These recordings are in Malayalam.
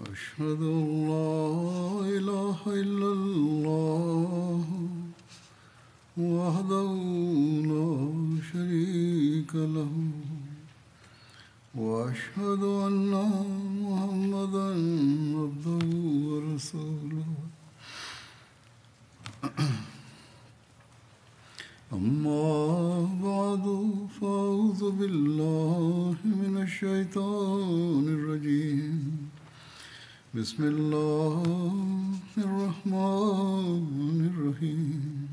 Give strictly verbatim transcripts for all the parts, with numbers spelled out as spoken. أشهد أن لا إله إلا الله وحده لا شريك له وأشهد أن محمدا عبده ورسوله أما بعد فأعوذ بالله من الشيطان الرجيم بسم الله الرحمن الرحيم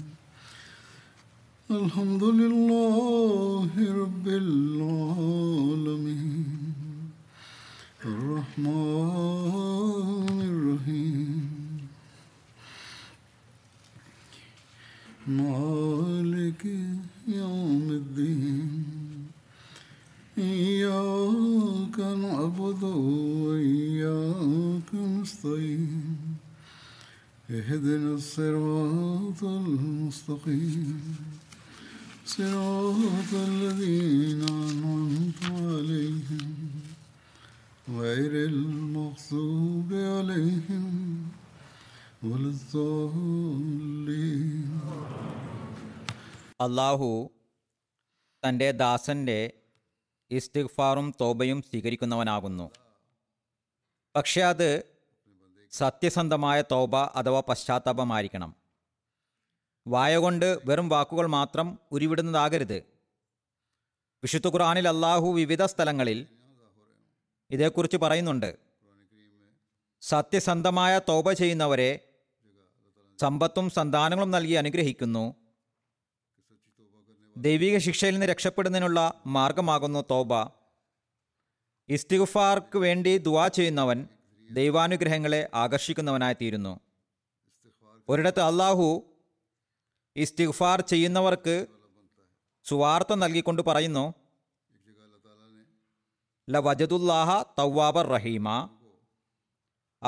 الحمد لله رب العالمين الرحمن الرحيم مالك يوم الدين إياك نعبد وإياك نستعين اهدنا الصراط المستقيم صراط الذين أنعمت عليهم غير المغضوب عليهم ولا الضالين. അല്ലാഹു തൻ്റെ ദാസൻ്റെ ഇസ്തിഗ്ഫാറും തോബയും സ്വീകരിക്കുന്നവനാകുന്നു. പക്ഷെ അത് സത്യസന്ധമായ തോബ അഥവാ പശ്ചാത്താപമായിരിക്കണം. വായകൊണ്ട് വെറും വാക്കുകൾ മാത്രം ഉരുവിടുന്നതാകരുത്. വിശുദ്ധ ഖുർആനിൽ അല്ലാഹു വിവിധ സ്ഥലങ്ങളിൽ ഇതേക്കുറിച്ച് പറയുന്നുണ്ട്. സത്യസന്ധമായ തോബ ചെയ്യുന്നവരെ സമ്പത്തും സന്താനങ്ങളും നൽകി അനുഗ്രഹിക്കുന്നു. ദൈവിക ശിക്ഷയിൽ നിന്ന് രക്ഷപ്പെടുന്നതിനുള്ള മാർഗമാകുന്നു തോബ. ഇസ്തിഗ്ഫാർക്ക് വേണ്ടി ദുആ ചെയ്യുന്നവൻ ദൈവാനുഗ്രഹങ്ങളെ ആകർഷിക്കുന്നവനായി തീരുന്നു. ഒരിടത്ത് അല്ലാഹു ഇസ്തിഗ്ഫാർ ചെയ്യുന്നവർക്ക് സുവാർത്ത നൽകിക്കൊണ്ട് പറയുന്നു, ലവജദുല്ലാഹ തവ്വാബർ റഹീമ,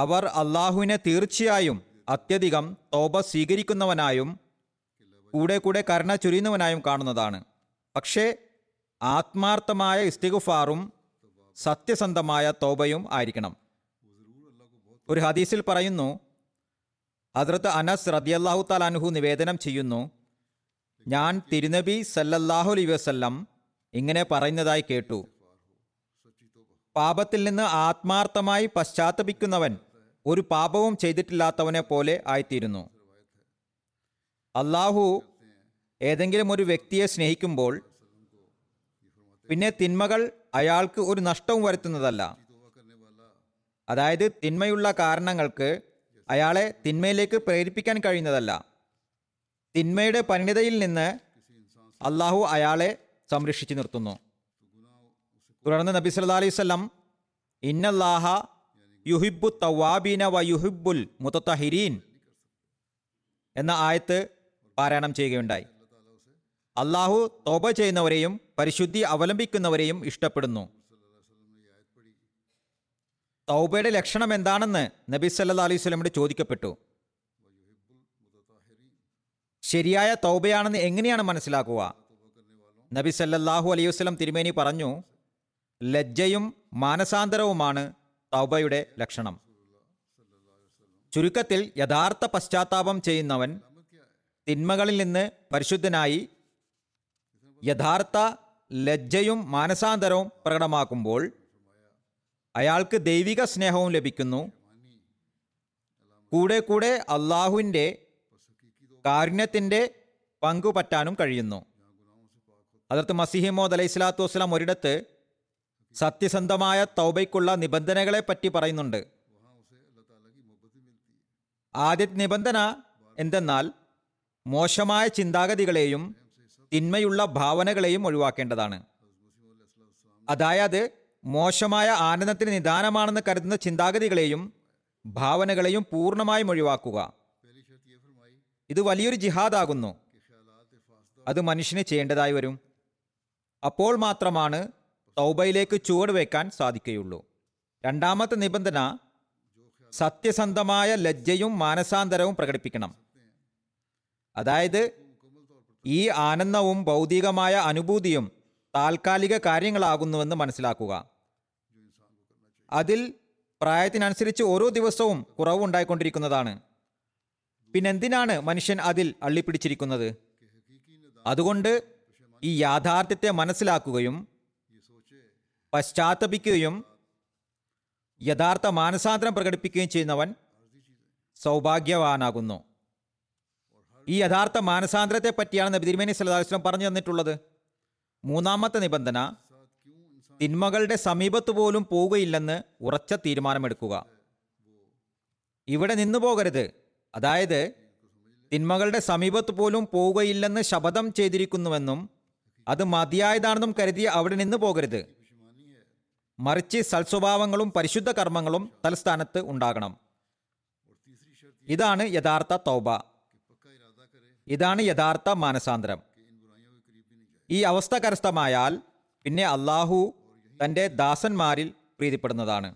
അവർ അല്ലാഹുവിനെ തീർച്ചയായും അത്യധികം തോബ സ്വീകരിക്കുന്നവനായും കൂടെ കൂടെ കരുണ ചൊരിയുന്നവനായും കാണുന്നതാണ്. പക്ഷേ ആത്മാർത്ഥമായ ഇസ്തിഗ്ഫാറും സത്യസന്ധമായ തോബയും ആയിരിക്കണം. ഒരു ഹദീസിൽ പറയുന്നു, ഹദ്റത്ത് അനസ് റളിയല്ലാഹു തആല അൻഹു നിവേദനം ചെയ്യുന്നു, ഞാൻ തിരുനബി സല്ലല്ലാഹു അലൈഹി വസല്ലം ഇങ്ങനെ പറയുന്നതായി കേട്ടു, പാപത്തിൽ നിന്ന് ആത്മാർത്ഥമായി പശ്ചാത്തപിക്കുന്നവൻ ഒരു പാപവും ചെയ്തിട്ടില്ലാത്തവനെ പോലെ ആയിത്തീരുന്നു. അല്ലാഹു ഏതെങ്കിലും ഒരു വ്യക്തിയെ സ്നേഹിക്കുമ്പോൾ പിന്നെ തിന്മകൾ അയാൾക്ക് ഒരു നഷ്ടവും വരുത്തുന്നതല്ല. അതായത് തിന്മയുള്ള കാരണങ്ങൾക്ക് അയാളെ തിന്മയിലേക്ക് പ്രേരിപ്പിക്കാൻ കഴിയുന്നതല്ല. തിന്മയുടെ പരിണിതയിൽ നിന്ന് അല്ലാഹു അയാളെ സംരക്ഷിച്ചു നിർത്തുന്നു. തുടർന്ന് നബി സല്ലല്ലാഹു അലൈഹി വസല്ലം ഇന്നല്ലാഹ യുഹിബ്ബു തവ്വാബീന വ യുഹിബ്ബുൽ മുതത്തഹിരീൻ എന്ന ആയത്ത് പാരായണം ചെയ്യുകയുണ്ടായി. അല്ലാഹു തൗബ ചെയ്യുന്നവരെയും പരിശുദ്ധി അവലംബിക്കുന്നവരെയും ഇഷ്ടപ്പെടുന്നു. തൗബയുടെ ലക്ഷണം എന്താണെന്ന് നബി സല്ലല്ലാഹു അലൈഹി വസല്ലമയോട് ചോദിക്കപ്പെട്ടു. ശരിയായ തൗബയാണെന്ന് എങ്ങനെയാണ് മനസ്സിലാക്കുക? നബി സല്ലല്ലാഹു അലൈഹി വസല്ലം തിരുമേനി പറഞ്ഞു, ലജ്ജയും മാനസാന്തരവുമാണ് തൗബയുടെ ലക്ഷണം. ചുരുക്കത്തിൽ, യഥാർത്ഥ പശ്ചാത്താപം ചെയ്യുന്നവൻ തിന്മകളിൽ നിന്ന് പരിശുദ്ധനായി യഥാർത്ഥ ലജ്ജയും മാനസാന്തരവും പ്രകടമാക്കുമ്പോൾ അയാൾക്ക് ദൈവിക സ്നേഹവും ലഭിക്കുന്നു. കൂടെ കൂടെ അല്ലാഹുവിൻ്റെ കാരുണ്യത്തിൻ്റെ പങ്കുപറ്റാനും കഴിയുന്നു. ഹദ്റത്ത് മസീഹ് മൗഊദ് അലൈഹി സ്വലാത്തു വസ്സലാം ഒരിടത്ത് സത്യസന്ധമായ തൗബയ്ക്കുള്ള നിബന്ധനകളെ പറ്റി പറയുന്നുണ്ട്. ആദ്യത്തെ നിബന്ധന എന്തെന്നാൽ, മോശമായ ചിന്താഗതികളെയും തിന്മയുള്ള ഭാവനകളെയും ഒഴിവാക്കേണ്ടതാണ്. അതായത് മോശമായ ആനന്ദത്തിന് നിദാനമാണെന്ന് കരുതുന്ന ചിന്താഗതികളെയും ഭാവനകളെയും പൂർണ്ണമായും ഒഴിവാക്കുക. ഇത് വലിയൊരു ജിഹാദാകുന്നു. അത് മനുഷ്യന് ചെയ്യേണ്ടതായി വരും. അപ്പോൾ മാത്രമാണ് തൗബയിലേക്ക് ചുവട് വയ്ക്കാൻ സാധിക്കുകയുള്ളൂ. രണ്ടാമത്തെ നിബന്ധന, സത്യസന്ധമായ ലജ്ജയും മാനസാന്തരവും പ്രകടിപ്പിക്കണം. അതായത് ഈ ആനന്ദവും ഭൗതികമായ അനുഭൂതിയും താൽക്കാലിക കാര്യങ്ങളാകുന്നുവെന്ന് മനസ്സിലാക്കുക. അതിൽ പ്രായത്തിനനുസരിച്ച് ഓരോ ദിവസവും കുറവ് ഉണ്ടായിക്കൊണ്ടിരിക്കുന്നതാണ്. പിന്നെന്തിനാണ് മനുഷ്യൻ അതിൽ അള്ളിപ്പിടിച്ചിരിക്കുന്നത്? അതുകൊണ്ട് ഈ യാഥാർത്ഥ്യത്തെ മനസ്സിലാക്കുകയും പശ്ചാത്തപിക്കുകയും യഥാർത്ഥ മാനസാന്തരം പ്രകടിപ്പിക്കുകയും ചെയ്യുന്നവൻ സൗഭാഗ്യവാനാകുന്നു. ഈ യഥാർത്ഥ മാനസാന്തരത്തെ പറ്റിയാണ് നബി തിരുമേനി സല്ലല്ലാഹു അലൈഹി വസല്ലം പറഞ്ഞു തന്നിട്ടുള്ളത്. മൂന്നാമത്തെ നിബന്ധന, തിന്മകളുടെ സമീപത്ത് പോലും പോവുകയില്ലെന്ന് ഉറച്ച തീരുമാനമെടുക്കുക. ഇവിടെ നിന്നു പോകരുത്. അതായത് തിന്മകളുടെ സമീപത്ത് പോലും പോവുകയില്ലെന്ന് ശപഥം ചെയ്തിരിക്കുന്നുവെന്നും അത് മതിയായതാണെന്നും കരുതി അവിടെ നിന്ന് പോകരുത്. മറിച്ച് സൽസ്വഭാവങ്ങളും പരിശുദ്ധ കർമ്മങ്ങളും തൽസ്ഥാനത്ത് ഉണ്ടാകണം. ഇതാണ് യഥാർത്ഥ തൗബ. ഇതാണ് യഥാർത്ഥ മാനസാന്തരം. ഈ അവസ്ഥ കരസ്ഥമായാൽ പിന്നെ അള്ളാഹു തൻ്റെ ദാസന്മാരിൽ പ്രീതിപ്പെടുന്നതാണ്.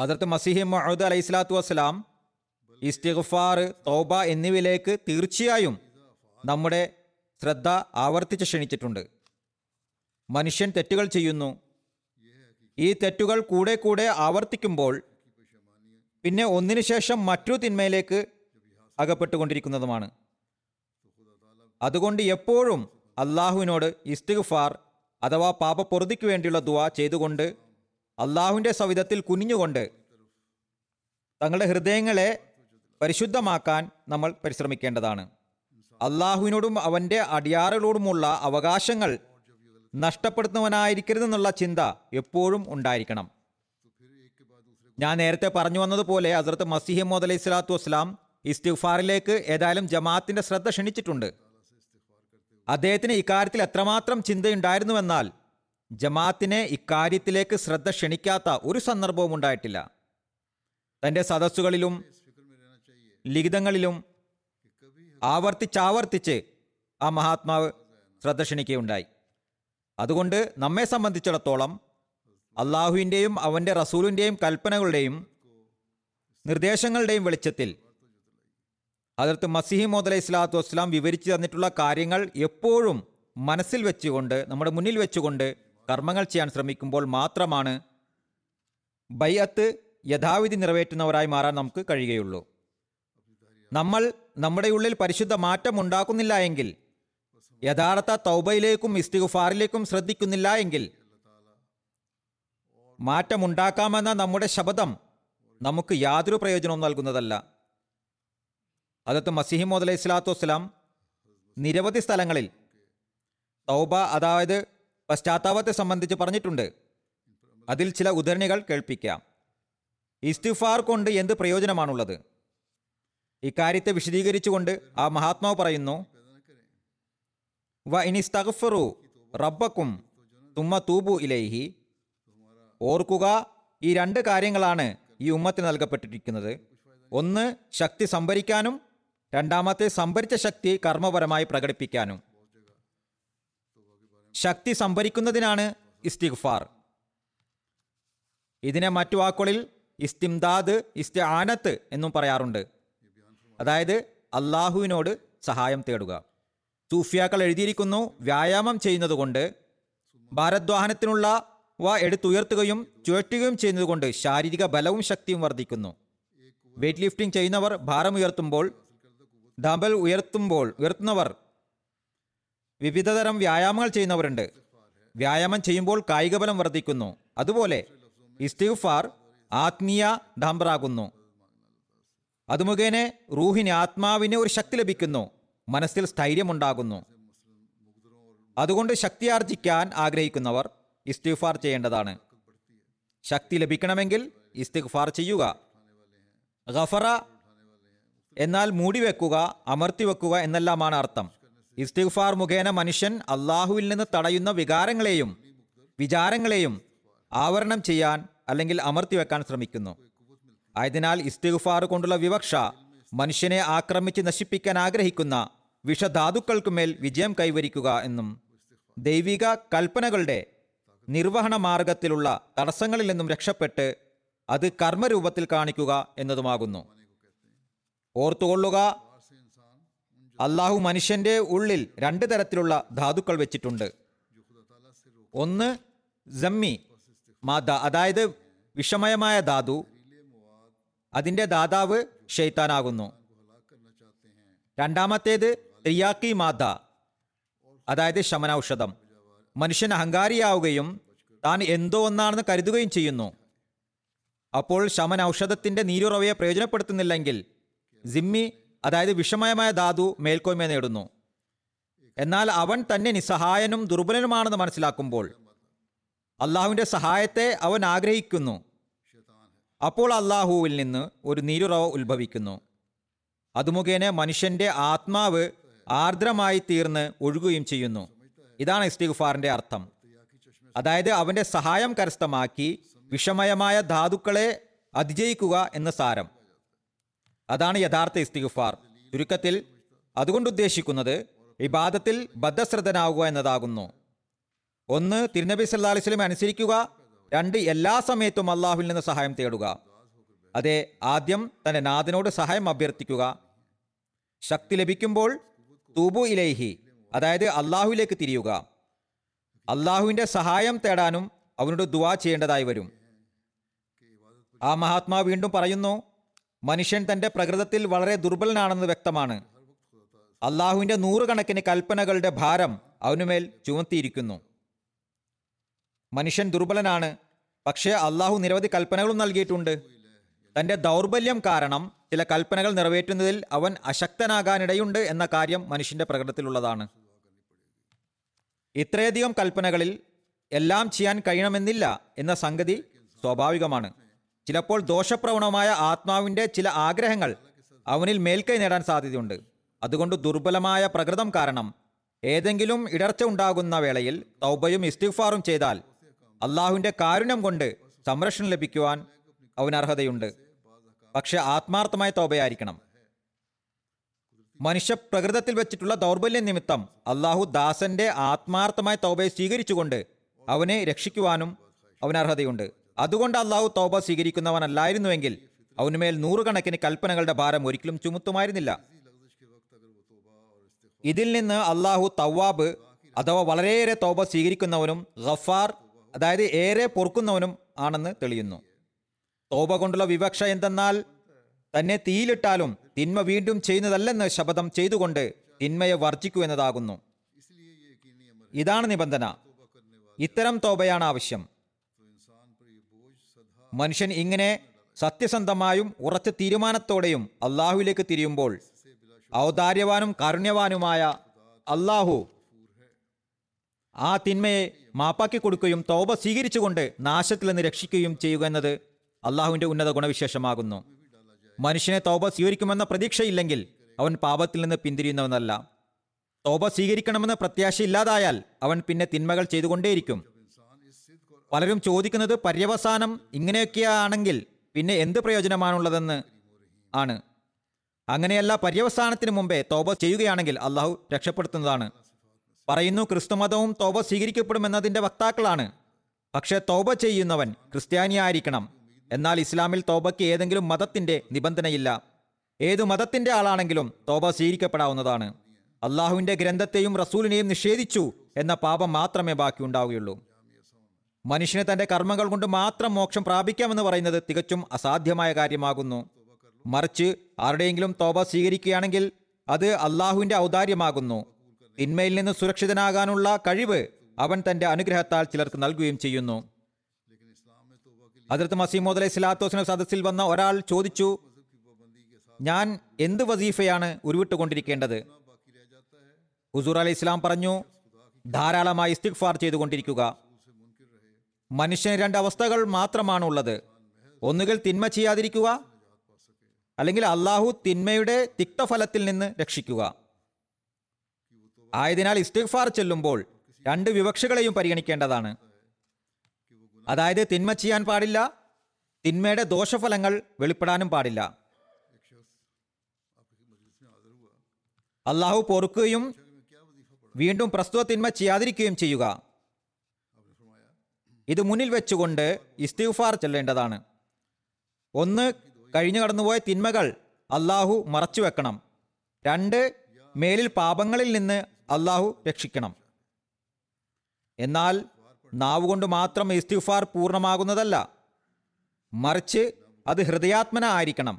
ഹദ്റത്ത് മസീഹ് മൗഊദ് അലൈഹി സ്വലാത്തു വസ്സലാം ഇസ്തിഗ്ഫാർ, തൗബ എന്നിവയിലേക്ക് തീർച്ചയായും നമ്മുടെ ശ്രദ്ധ ആവർത്തിച്ച് ക്ഷണിച്ചിട്ടുണ്ട്. മനുഷ്യൻ തെറ്റുകൾ ചെയ്യുന്നു. ഈ തെറ്റുകൾ കൂടെ കൂടെ ആവർത്തിക്കുമ്പോൾ പിന്നെ ഒന്നിനു ശേഷം മറ്റൊരു തിന്മയിലേക്ക് അകപ്പെട്ടുകൊണ്ടിരിക്കുന്നതുമാണ്. അതുകൊണ്ട് എപ്പോഴും അള്ളാഹുവിനോട് ഇസ്തിഗ്ഫാർ അഥവാ പാപപൊറുതിക്ക് വേണ്ടിയുള്ള ദുആ ചെയ്തുകൊണ്ട് അള്ളാഹുവിൻ്റെ സവിധത്തിൽ കുനിഞ്ഞുകൊണ്ട് തങ്ങളുടെ ഹൃദയങ്ങളെ പരിശുദ്ധമാക്കാൻ നമ്മൾ പരിശ്രമിക്കേണ്ടതാണ്. അള്ളാഹുവിനോടും അവൻ്റെ അടിയാറുകളോടുമുള്ള അവകാശങ്ങൾ നഷ്ടപ്പെടുത്തുന്നവനായിരിക്കരുതെന്നുള്ള ചിന്ത എപ്പോഴും ഉണ്ടായിരിക്കണം. ഞാൻ നേരത്തെ പറഞ്ഞു വന്നതുപോലെ ഹസ്രത്ത് മസീഹ് മൗഊദ് അലൈഹി സ്വലാത്തു വസ്സലാം ഇസ്തിഗ്ഫാറിലേക്ക് ഏതായാലും ജമാഅത്തിൻ്റെ ശ്രദ്ധ ക്ഷണിച്ചിട്ടുണ്ട്. അദ്ദേഹത്തിന് ഇക്കാര്യത്തിൽ എത്രമാത്രം ചിന്തയുണ്ടായിരുന്നുവെന്നാൽ ജമാഅത്തിനെ ഇക്കാര്യത്തിലേക്ക് ശ്രദ്ധ ക്ഷണിക്കാത്ത ഒരു സന്ദർഭവും ഉണ്ടായിട്ടില്ല. തൻ്റെ സദസ്സുകളിലും ലിഖിതങ്ങളിലും ആവർത്തിച്ചാവർത്തിച്ച് ആ മഹാത്മാവ് ശ്രദ്ധ ക്ഷണിക്കുകയുണ്ടായി. അതുകൊണ്ട് നമ്മെ സംബന്ധിച്ചിടത്തോളം അള്ളാഹുവിൻ്റെയും അവൻ്റെ റസൂലിൻ്റെയും കൽപ്പനകളുടെയും നിർദ്ദേശങ്ങളുടെയും വെളിച്ചത്തിൽ ഹദ്റത്ത് മസീഹ് മൗഊദ് അലൈഹി സ്വലാത്തു വസ്സലാം വിവരിച്ചു തന്നിട്ടുള്ള കാര്യങ്ങൾ എപ്പോഴും മനസ്സിൽ വെച്ചുകൊണ്ട്, നമ്മുടെ മുന്നിൽ വെച്ചുകൊണ്ട് കർമ്മങ്ങൾ ചെയ്യാൻ ശ്രമിക്കുമ്പോൾ മാത്രമാണ് ബൈഅത്ത് യഥാവിധി നിറവേറ്റുന്നവരായി മാറാൻ നമുക്ക് കഴിയുകയുള്ളൂ. നമ്മൾ നമ്മുടെ ഉള്ളിൽ പരിശുദ്ധ മാറ്റം ഉണ്ടാക്കുന്നില്ല എങ്കിൽ, യഥാർത്ഥ തൗബയിലേക്കും ഇസ്തിഗ്ഫാറിലേക്കും ശ്രദ്ധിക്കുന്നില്ല എങ്കിൽ, മാറ്റമുണ്ടാക്കാമെന്ന നമ്മുടെ ശപഥം നമുക്ക് യാതൊരു പ്രയോജനവും നൽകുന്നതല്ല. ഹദ്റത്ത് മസീഹ് മൗഊദ് അലൈഹി സ്വലാത്തു വസ്സലാം നിരവധി സ്ഥലങ്ങളിൽ തൗബ, അതായത് പശ്ചാത്താപത്തെ സംബന്ധിച്ച് പറഞ്ഞിട്ടുണ്ട്. അതിൽ ചില ഉദ്ധരണികൾ കേൾപ്പിക്കാം. ഇസ്തിഗ്ഫാർ കൊണ്ട് എന്ത് പ്രയോജനമാണുള്ളത്? ഇക്കാര്യത്തെ വിശദീകരിച്ചുകൊണ്ട് ആ മഹാത്മാവ് പറയുന്നു, വ ഇനിസ്തഗ്ഫിറു റബ്ബക്കും തുമ്മ തൂബു ഇലൈഹി. ഓർക്കുക, ഈ രണ്ട് കാര്യങ്ങളാണ് ഈ ഉമ്മത്തിന് നൽകപ്പെട്ടിരിക്കുന്നത്. ഒന്ന്, ശക്തി സംഭരിക്കാനും, രണ്ടാമത്തെ സംഭരിച്ച ശക്തി കർമ്മപരമായി പ്രകടിപ്പിക്കാനും. ശക്തി സംഭരിക്കുന്നതിനാണ് ഇസ്തിഗ്ഫാർ. ഇതിനെ മറ്റു വാക്കുകളിൽ ഇസ്തിംദാദ്, ഇസ്തിആനത്ത് എന്നും പറയാറുണ്ട്. അതായത് അള്ളാഹുവിനോട് സഹായം തേടുക. സൂഫിയാക്കൾ എഴുതിയിരിക്കുന്നു, വ്യായാമം ചെയ്യുന്നത് കൊണ്ട്, ഭാരദ്വാഹനത്തിനുള്ള വ എടുത്തുയർത്തുകയും ചുഴറ്റുകയും ചെയ്യുന്നത് കൊണ്ട് ശാരീരിക ബലവും ശക്തിയും വർദ്ധിക്കുന്നു. വെയ്റ്റ് ലിഫ്റ്റിംഗ് ചെയ്യുന്നവർ ഭാരം ഉയർത്തുമ്പോൾ, ഡബൽ ഉയർത്തുമ്പോൾ ഉയർത്തുന്നവർ, വിവിധതരം വ്യായാമങ്ങൾ ചെയ്യുന്നവരുണ്ട്. വ്യായാമം ചെയ്യുമ്പോൾ കായികബലം വർദ്ധിക്കുന്നു. അതുപോലെ ഇസ്തിഗ്ഫാർ ആത്മീയ ഡാംബറാകുന്നു. അത് മുഖേനെ റൂഹിന്, ആത്മാവിന് ഒരു ശക്തി ലഭിക്കുന്നു. മനസ്സിൽ സ്ഥൈര്യമുണ്ടാകുന്നു. അതുകൊണ്ട് ശക്തിയാർജിക്കാൻ ആഗ്രഹിക്കുന്നവർ ഇസ്തിഗ്ഫാർ ചെയ്യേണ്ടതാണ്. ശക്തി ലഭിക്കണമെങ്കിൽ ഇസ്തിഗ്ഫാർ ചെയ്യുക. ഗഫറ എന്നാൽ മൂടിവെക്കുക, അമർത്തി വെക്കുക എന്നെല്ലാമാണ് അർത്ഥം. ഇസ്തിഗ്ഫാർ മുഖേന മനുഷ്യൻ അള്ളാഹുവിൽ നിന്ന് തടയുന്ന വികാരങ്ങളെയും വിചാരങ്ങളെയും ആവരണം ചെയ്യാൻ അല്ലെങ്കിൽ അമർത്തി വെക്കാൻ ശ്രമിക്കുന്നു. ആയതിനാൽ ഇസ്തിഗ്ഫാർ കൊണ്ടുള്ള വിവക്ഷ മനുഷ്യനെ ആക്രമിച്ച് നശിപ്പിക്കാൻ ആഗ്രഹിക്കുന്ന വിഷധാതുക്കൾക്കുമേൽ വിജയം കൈവരിക്കുക എന്നും ദൈവിക കൽപ്പനകളുടെ നിർവഹണ മാർഗത്തിലുള്ള തടസ്സങ്ങളിൽ നിന്നും രക്ഷപ്പെട്ട് അത് കർമ്മരൂപത്തിൽ കാണിക്കുക എന്നതുമാകുന്നു. ഓർത്തുകൊള്ളുക, അള്ളാഹു മനുഷ്യൻ്റെ ഉള്ളിൽ രണ്ട് തരത്തിലുള്ള ധാതുക്കൾ വെച്ചിട്ടുണ്ട്. ഒന്ന്, ജമ്മി മാദ, അതായത് വിഷമയമായ ധാതു അതിൻ്റെ ദാതാവ് ഷെയ്ത്താനാകുന്നു. രണ്ടാമത്തേത് റിയാക്കി മാധ, അതായത് ശമന ഔഷധം. മനുഷ്യൻ അഹങ്കാരിയാവുകയും താൻ എന്തോ ഒന്നാണെന്ന് കരുതുകയും ചെയ്യുന്നു. അപ്പോൾ ശമന ഔഷധത്തിൻ്റെ നീരുറവയെ പ്രയോജനപ്പെടുത്തുന്നില്ലെങ്കിൽ സിമ്മി, അതായത് വിഷമയമായ ധാതു മേൽക്കോയ്മ നേടുന്നു. എന്നാൽ അവൻ തന്നെ നിസ്സഹായനും ദുർബലനുമാണെന്ന് മനസ്സിലാക്കുമ്പോൾ അള്ളാഹുവിൻ്റെ സഹായത്തെ അവൻ ആഗ്രഹിക്കുന്നു. അപ്പോൾ അള്ളാഹുവിൽ നിന്ന് ഒരു നീരുറവ ഉത്ഭവിക്കുന്നു. അതുമുഖേന മനുഷ്യൻ്റെ ആത്മാവ് ആർദ്രമായി തീർന്ന് ഒഴുകുകയും ചെയ്യുന്നു. ഇതാണ് ഇസ്തിഗ്ഫാറിൻ്റെ അർത്ഥം. അതായത് അവൻ്റെ സഹായം കരസ്ഥമാക്കി വിഷമയമായ ധാതുക്കളെ അതിജയിക്കുക എന്ന സാരം. അതാണ് യഥാർത്ഥ ഇസ്തിഗ്ഫാർ. ചുരുക്കത്തിൽ അതുകൊണ്ടുദ്ദേശിക്കുന്നത് ഇബാദത്തിൽ ബദ്ധശ്രദ്ധനാവുക എന്നതാകുന്നു. ഒന്ന്, തിരുനബി സല്ലല്ലാഹു അലൈഹി വസല്ലം അനുസരിക്കുക. രണ്ട്, എല്ലാ സമയത്തും അള്ളാഹുവിൽ നിന്ന് സഹായം തേടുക. അതെ, ആദ്യം തൻ്റെ നാഥനോട് സഹായം അഭ്യർത്ഥിക്കുക. ശക്തി ലഭിക്കുമ്പോൾ തൂബു ഇലൈഹി, അതായത് അള്ളാഹുവിലേക്ക് തിരിയുക. അള്ളാഹുവിൻ്റെ സഹായം തേടാനും അവനോട് ദുആ ചെയ്യേണ്ടതായി വരും. ആ മഹാത്മാവ് വീണ്ടും പറയുന്നു, മനുഷ്യൻ തൻ്റെ പ്രകൃതത്തിൽ വളരെ ദുർബലനാണെന്ന് വ്യക്തമാണ്. അള്ളാഹുവിൻ്റെ നൂറുകണക്കിന് കൽപ്പനകളുടെ ഭാരം അവനുമേൽ ചുമത്തിയിരിക്കുന്നു. മനുഷ്യൻ ദുർബലനാണ്, പക്ഷേ അള്ളാഹു നിരവധി കൽപ്പനകളും നൽകിയിട്ടുണ്ട്. തൻ്റെ ദൗർബല്യം കാരണം ചില കൽപ്പനകൾ നിറവേറ്റുന്നതിൽ അവൻ അശക്തനാകാനിടയുണ്ട് എന്ന കാര്യം മനുഷ്യൻ്റെ പ്രകടനത്തിലുള്ളതാണ്. ഇത്രയധികം കൽപ്പനകളിൽ എല്ലാം ചെയ്യാൻ കഴിയണമെന്നില്ല എന്ന സംഗതി സ്വാഭാവികമാണ്. ചിലപ്പോൾ ദോഷപ്രവണമായ ആത്മാവിൻ്റെ ചില ആഗ്രഹങ്ങൾ അവനിൽ മേൽക്കൈ നേടാൻ സാധ്യതയുണ്ട്. അതുകൊണ്ട് ദുർബലമായ പ്രകൃതം കാരണം ഏതെങ്കിലും ഇടർച്ച ഉണ്ടാകുന്ന വേളയിൽ തൗബയും ഇസ്തിഗ്ഫാറും ചെയ്താൽ അള്ളാഹുവിൻ്റെ കാരുണ്യം കൊണ്ട് സംരക്ഷണം ലഭിക്കുവാൻ അവന് അർഹതയുണ്ട്. പക്ഷെ ആത്മാർത്ഥമായ തൗബയായിരിക്കണം. മനുഷ്യ പ്രകൃതത്തിൽ വെച്ചിട്ടുള്ള ദൗർബല്യ നിമിത്തം അള്ളാഹു ദാസന്റെ ആത്മാർത്ഥമായ തൗബയെ സ്വീകരിച്ചുകൊണ്ട് അവനെ രക്ഷിക്കുവാനും അവന് അർഹതയുണ്ട്. അതുകൊണ്ട് അള്ളാഹു തൗബ സ്വീകരിക്കുന്നവനല്ലായിരുന്നുവെങ്കിൽ അവനുമേൽ നൂറുകണക്കിന് കൽപ്പനകളുടെ ഭാരം ഒരിക്കലും ചുമത്തുമായിരുന്നില്ല. ഇതിൽ നിന്ന് അള്ളാഹു തവ്വാബ്, അഥവാ വളരെയേറെ തൗബ സ്വീകരിക്കുന്നവനും ഗഫാർ, അതായത് ഏറെ പൊറുക്കുന്നവനും ആണെന്ന് തെളിയുന്നു. തൗബ കൊണ്ടുള്ള വിവക്ഷ എന്തെന്നാൽ, തന്നെ തീയിലിട്ടാലും തിന്മ വീണ്ടും ചെയ്യുന്നതല്ലെന്ന് ശപഥം ചെയ്തുകൊണ്ട് തിന്മയെ വർജിക്കൂ എന്നതാകുന്നു. ഇതാണ് നിബന്ധന. ഇത്തരം തൗബയാണ് ആവശ്യം. മനുഷ്യൻ ഇങ്ങനെ സത്യസന്ധമായും ഉറച്ച തീരുമാനത്തോടെയും അള്ളാഹുവിലേക്ക് തിരിയുമ്പോൾ ഔദാര്യവാനും കാരുണ്യവാനുമായ അള്ളാഹു ആ തിന്മയെ മാപ്പാക്കി കൊടുക്കുകയും തൗബ സ്വീകരിച്ചുകൊണ്ട് നാശത്തിൽ നിന്ന് രക്ഷിക്കുകയും ചെയ്യുക എന്നത് അള്ളാഹുവിൻ്റെ ഉന്നത ഗുണവിശേഷമാകുന്നു. മനുഷ്യനെ തൗബ സ്വീകരിക്കുമെന്ന പ്രതീക്ഷയില്ലെങ്കിൽ അവൻ പാപത്തിൽ നിന്ന് പിന്തിരിയുന്നവനല്ല. തൗബ സ്വീകരിക്കണമെന്ന പ്രത്യാശ ഇല്ലാതായാൽ അവൻ പിന്നെ തിന്മകൾ ചെയ്തുകൊണ്ടേയിരിക്കും. പലരും ചോദിക്കുന്നത് പര്യവസാനം ഇങ്ങനെയൊക്കെയാണെങ്കിൽ പിന്നെ എന്ത് പ്രയോജനമാണുള്ളതെന്ന് ആണ്. അങ്ങനെയല്ല, പര്യവസാനത്തിന് മുമ്പേ തൗബ ചെയ്യുകയാണെങ്കിൽ അള്ളാഹു രക്ഷപ്പെടുത്തുന്നതാണ്. പറയുന്നു, ക്രിസ്തുമതവും തൗബ സ്വീകരിക്കപ്പെടുമെന്നതിൻ്റെ വക്താക്കളാണ്. പക്ഷേ തൗബ ചെയ്യുന്നവൻ ക്രിസ്ത്യാനിയായിരിക്കണം. എന്നാൽ ഇസ്ലാമിൽ തൗബയ്ക്ക് ഏതെങ്കിലും മതത്തിൻ്റെ നിബന്ധനയില്ല. ഏതു മതത്തിൻ്റെ ആളാണെങ്കിലും തൗബ സ്വീകരിക്കപ്പെടാവുന്നതാണ്. അള്ളാഹുവിൻ്റെ ഗ്രന്ഥത്തെയും റസൂലിനെയും നിഷേധിച്ചു എന്ന പാപം മാത്രമേ ബാക്കി ഉണ്ടാവുകയുള്ളൂ. മനുഷ്യന് തൻ്റെ കർമ്മങ്ങൾ കൊണ്ട് മാത്രം മോക്ഷം പ്രാപിക്കാമെന്ന് പറയുന്നത് തികച്ചും അസാധ്യമായ കാര്യമാകുന്നു. മറിച്ച് ആരുടെയെങ്കിലും തൗബ സ്വീകരിക്കുകയാണെങ്കിൽ അത് അള്ളാഹുവിൻ്റെ ഔദാര്യമാകുന്നു. തിന്മയിൽ നിന്ന് സുരക്ഷിതനാകാനുള്ള കഴിവ് അവൻ തൻ്റെ അനുഗ്രഹത്താൽ ചിലർക്ക് നൽകുകയും ചെയ്യുന്നു. ഹദ്റത്ത് മസീഹ് മൗഊദ് അലൈഹി സ്വലാത്തു വസ്സലാം സദസ്സിൽ വന്ന ഒരാൾ ചോദിച്ചു, ഞാൻ എന്ത് വസീഫയാണ് ഉരുവിട്ടുകൊണ്ടിരിക്കേണ്ടത്? ഹുസൂർ അലൈഹി ഇസ്ലാം പറഞ്ഞു, ധാരാളമായി ഇസ്തിഗ്ഫാർ ചെയ്തുകൊണ്ടിരിക്കുക. മനുഷ്യന് രണ്ട് അവസ്ഥകൾ മാത്രമാണ് ഉള്ളത്. ഒന്നുകിൽ തിന്മ ചെയ്യാതിരിക്കുക, അല്ലെങ്കിൽ അള്ളാഹു തിന്മയുടെ തിക്തഫലത്തിൽ നിന്ന് രക്ഷിക്കുക. ആയതിനാൽ ഇസ്തിഗ്ഫാർ ചൊല്ലുമ്പോൾ രണ്ട് വിവക്ഷകളെയും പരിഗണിക്കേണ്ടതാണ്. അതായത് തിന്മ ചെയ്യാൻ പാടില്ല, തിന്മയുടെ ദോഷഫലങ്ങൾ വെളിപ്പെടാനും പാടില്ല. അള്ളാഹു പൊറുക്കുകയും വീണ്ടും പ്രസ്തുത തിന്മ ചെയ്യാതിരിക്കുകയും ചെയ്യുക. ഇത് മുന്നിൽ വെച്ചുകൊണ്ട് ഇസ്തിഗ്ഫാർ ചൊല്ലേണ്ടതാണ്. ഒന്ന്, കഴിഞ്ഞു കടന്നുപോയ തിന്മകൾ അള്ളാഹു മറച്ചു വെക്കണം. രണ്ട്, മേലിൽ പാപങ്ങളിൽ നിന്ന് അള്ളാഹു രക്ഷിക്കണം. എന്നാൽ നാവുകൊണ്ട് മാത്രം ഇസ്തിഗ്ഫാർ പൂർണ്ണമാകുന്നതല്ല. മറിച്ച് അത് ഹൃദയാത്മന ആയിരിക്കണം.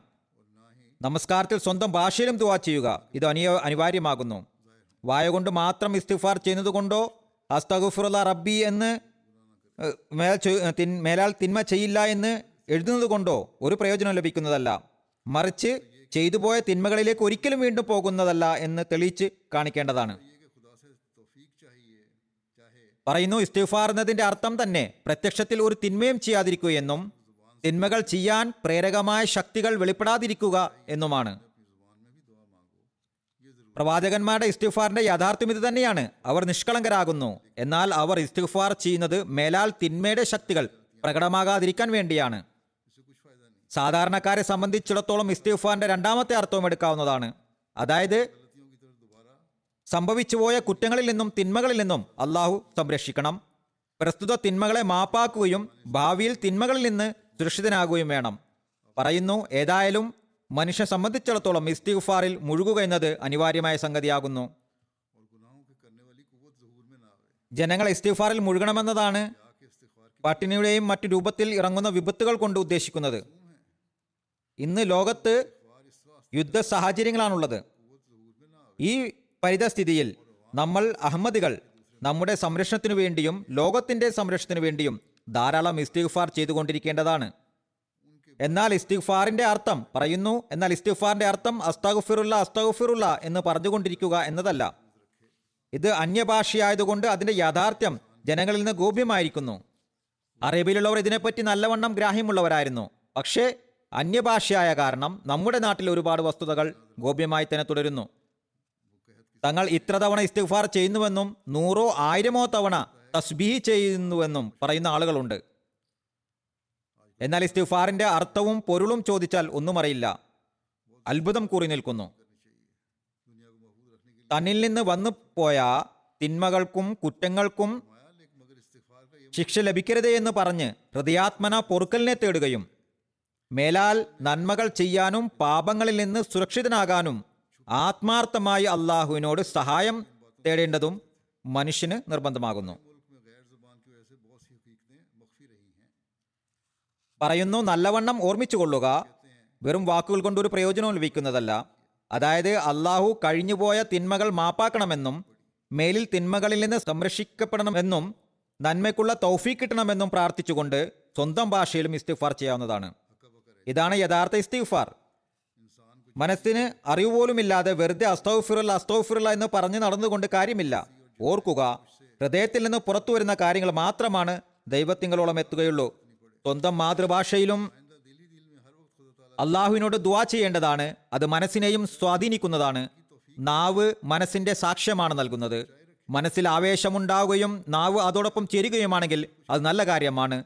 നമസ്കാരത്തിൽ സ്വന്തം ഭാഷയിലും ദുആ ചെയ്യുക, ഇത് അനിയ അനിവാര്യമാകുന്നു. വായകൊണ്ട് മാത്രം ഇസ്തിഗ്ഫാർ ചെയ്യുന്നതുകൊണ്ടോ അസ്തഗ്ഫിറുല്ലാ റബ്ബി എന്ന് മേൽ മേലാൽ തിന്മ ചെയ്യില്ല എന്ന് എഴുതുന്നത് കൊണ്ടോ ഒരു പ്രയോജനം ലഭിക്കുന്നതല്ല. മറിച്ച് ചെയ്തുപോയ തിന്മകളിലേക്ക് ഒരിക്കലും വീണ്ടും പോകുന്നതല്ല എന്ന് തെളിയിച്ച് കാണിക്കേണ്ടതാണ്. പറയുന്നു, ഇസ്തിഗ്ഫാർ എന്നതിൻ്റെ അർത്ഥം തന്നെ പ്രത്യക്ഷത്തിൽ ഒരു തിന്മയും ചെയ്യാതിരിക്കുകയെന്നും തിന്മകൾ ചെയ്യാൻ പ്രേരകമായ ശക്തികൾ വെളിപ്പെടാതിരിക്കുക എന്നുമാണ്. പ്രവാചകന്മാരുടെ ഇസ്തിഗ്ഫാറിന്റെ യാഥാർത്ഥ്യം ഇത് തന്നെയാണ്. അവർ നിഷ്കളങ്കരാകുന്നു, എന്നാൽ അവർ ഇസ്തിഗ്ഫാർ ചെയ്യുന്നത് മേലാൽ തിന്മയുടെ ശക്തികൾ പ്രകടമാകാതിരിക്കാൻ വേണ്ടിയാണ്. സാധാരണക്കാരെ സംബന്ധിച്ചിടത്തോളം ഇസ്തിഗ്ഫാറിന്റെ രണ്ടാമത്തെ അർത്ഥവും എടുക്കാവുന്നതാണ്. അതായത് സംഭവിച്ചുപോയ കുറ്റങ്ങളിൽ നിന്നും തിന്മകളിൽ നിന്നും അള്ളാഹു സംരക്ഷിക്കണം. പ്രസ്തുത തിന്മകളെ മാപ്പാക്കുകയും ഭാവിയിൽ തിന്മകളിൽ നിന്ന് സുരക്ഷിതനാകുകയും വേണം. പറയുന്നു, ഏതായാലും മനുഷ്യ സംബന്ധിച്ചിടത്തോളം ഇസ്തിഗ്ഫാറിൽ മുഴുകുക എന്നത് അനിവാര്യമായ സംഗതിയാകുന്നു. ജനങ്ങൾ ഇസ്തിഗ്ഫാറിൽ മുഴുകണമെന്നതാണ് പട്ടിണിയുടെയും മറ്റു രൂപത്തിൽ ഇറങ്ങുന്ന വിപത്തുകൾ കൊണ്ട് ഉദ്ദേശിക്കുന്നത്. ഇന്ന് ലോകത്ത് യുദ്ധ സാഹചര്യങ്ങളാണുള്ളത്. ഈ പരിതസ്ഥിതിയിൽ നമ്മൾ അഹമ്മദികൾ നമ്മുടെ സംരക്ഷണത്തിനു വേണ്ടിയും ലോകത്തിൻ്റെ സംരക്ഷണത്തിനു വേണ്ടിയും ധാരാളം ഇസ്തിഗ്ഫാർ ചെയ്തുകൊണ്ടിരിക്കേണ്ടതാണ്. എന്നാൽ ഇസ്തിഗ്ഫാറിന്റെ അർത്ഥം പറയുന്നു എന്നാൽ ഇസ്തിഗ്ഫാറിന്റെ അർത്ഥം അസ്തഗ്ഫിറുല്ലാ അസ്തഗ്ഫിറുല്ലാ എന്ന് പറഞ്ഞുകൊണ്ടിരിക്കുക എന്നതല്ല. ഇത് അന്യഭാഷയായതുകൊണ്ട് അതിന്റെ യാഥാർത്ഥ്യം ജനങ്ങളിൽ നിന്ന് ഗോപ്യമായിരിക്കുന്നു. അറേബ്യയിലുള്ളവർ ഇതിനെപ്പറ്റി നല്ലവണ്ണം ഗ്രാഹ്യമുള്ളവരായിരുന്നു. പക്ഷേ അന്യഭാഷയായ കാരണം നമ്മുടെ നാട്ടിൽ ഒരുപാട് വസ്തുതകൾ ഗോപ്യമായി തന്നെ തുടരുന്നു. തങ്ങൾ ഇത്ര തവണ ഇസ്തിഗ്ഫാർ ചെയ്യുന്നുവെന്നും നൂറോ ആയിരമോ തവണ തസ്ബീഹ് ചെയ്യുന്നുവെന്നും പറയുന്ന ആളുകളുണ്ട്. എന്നാൽ ഇസ്തിഗ്ഫാറിന്റെ അർത്ഥവും പൊരുളും ചോദിച്ചാൽ ഒന്നും അറിയില്ല. അത്ഭുതം കൂറി നിൽക്കുന്നു. തന്നിൽ നിന്ന് വന്നു പോയ തിന്മകൾക്കും കുറ്റങ്ങൾക്കും ശിക്ഷ ലഭിക്കരുതേ എന്ന് പറഞ്ഞ് ഹൃദയാത്മന പൊറുക്കലിനെ തേടുകയും മേലാൽ നന്മകൾ ചെയ്യാനും പാപങ്ങളിൽ നിന്ന് സുരക്ഷിതനാകാനും ആത്മാർത്ഥമായി അള്ളാഹുവിനോട് സഹായം തേടേണ്ടതും മനുഷ്യന് നിർബന്ധമാകുന്നു. പറയുന്നു, നല്ലവണ്ണം ഓർമ്മിച്ചു കൊള്ളുക, വെറും വാക്കുകൾ കൊണ്ടൊരു പ്രയോജനവും ലഭിക്കുന്നതല്ല. അതായത് അള്ളാഹു കഴിഞ്ഞുപോയ തിന്മകൾ മാപ്പാക്കണമെന്നും മേലിൽ തിന്മകളിൽ നിന്ന് സംരക്ഷിക്കപ്പെടണമെന്നും നന്മയ്ക്കുള്ള തൗഫീഖ് കിട്ടണമെന്നും പ്രാർത്ഥിച്ചുകൊണ്ട് സ്വന്തം ഭാഷയിലും ഇസ്തിഗ്ഫാർ ചെയ്യാവുന്നതാണ്. ഇതാണ് യഥാർത്ഥ ഇസ്തിഗ്ഫാർ. മനസ്സിന് അറിവ് പോലുമില്ലാതെ വെറുതെ അസ്തഗ്ഫിറുല്ലാ അസ്തഗ്ഫിറുല്ലാ എന്ന് പറഞ്ഞ് നടന്നുകൊണ്ട് കാര്യമില്ല. ഓർക്കുക, ഹൃദയത്തിൽ നിന്ന് പുറത്തു വരുന്ന കാര്യങ്ങൾ മാത്രമാണ് ദൈവത്തിങ്കലോളം എത്തുകയുള്ളൂ. സ്വന്തം മാതൃഭാഷയിലും അള്ളാഹുവിനോട് ദുആ ചെയ്യേണ്ടതാണ്. അത് മനസ്സിനെയും സ്വാധീനിക്കുന്നതാണ്. നാവ് മനസ്സിന്റെ സാക്ഷ്യമാണ് നൽകുന്നത്. മനസ്സിൽ ആവേശമുണ്ടാവുകയും നാവ് അതോടൊപ്പം ചേരുകയുമാണെങ്കിൽ അത് നല്ല കാര്യമാണ്.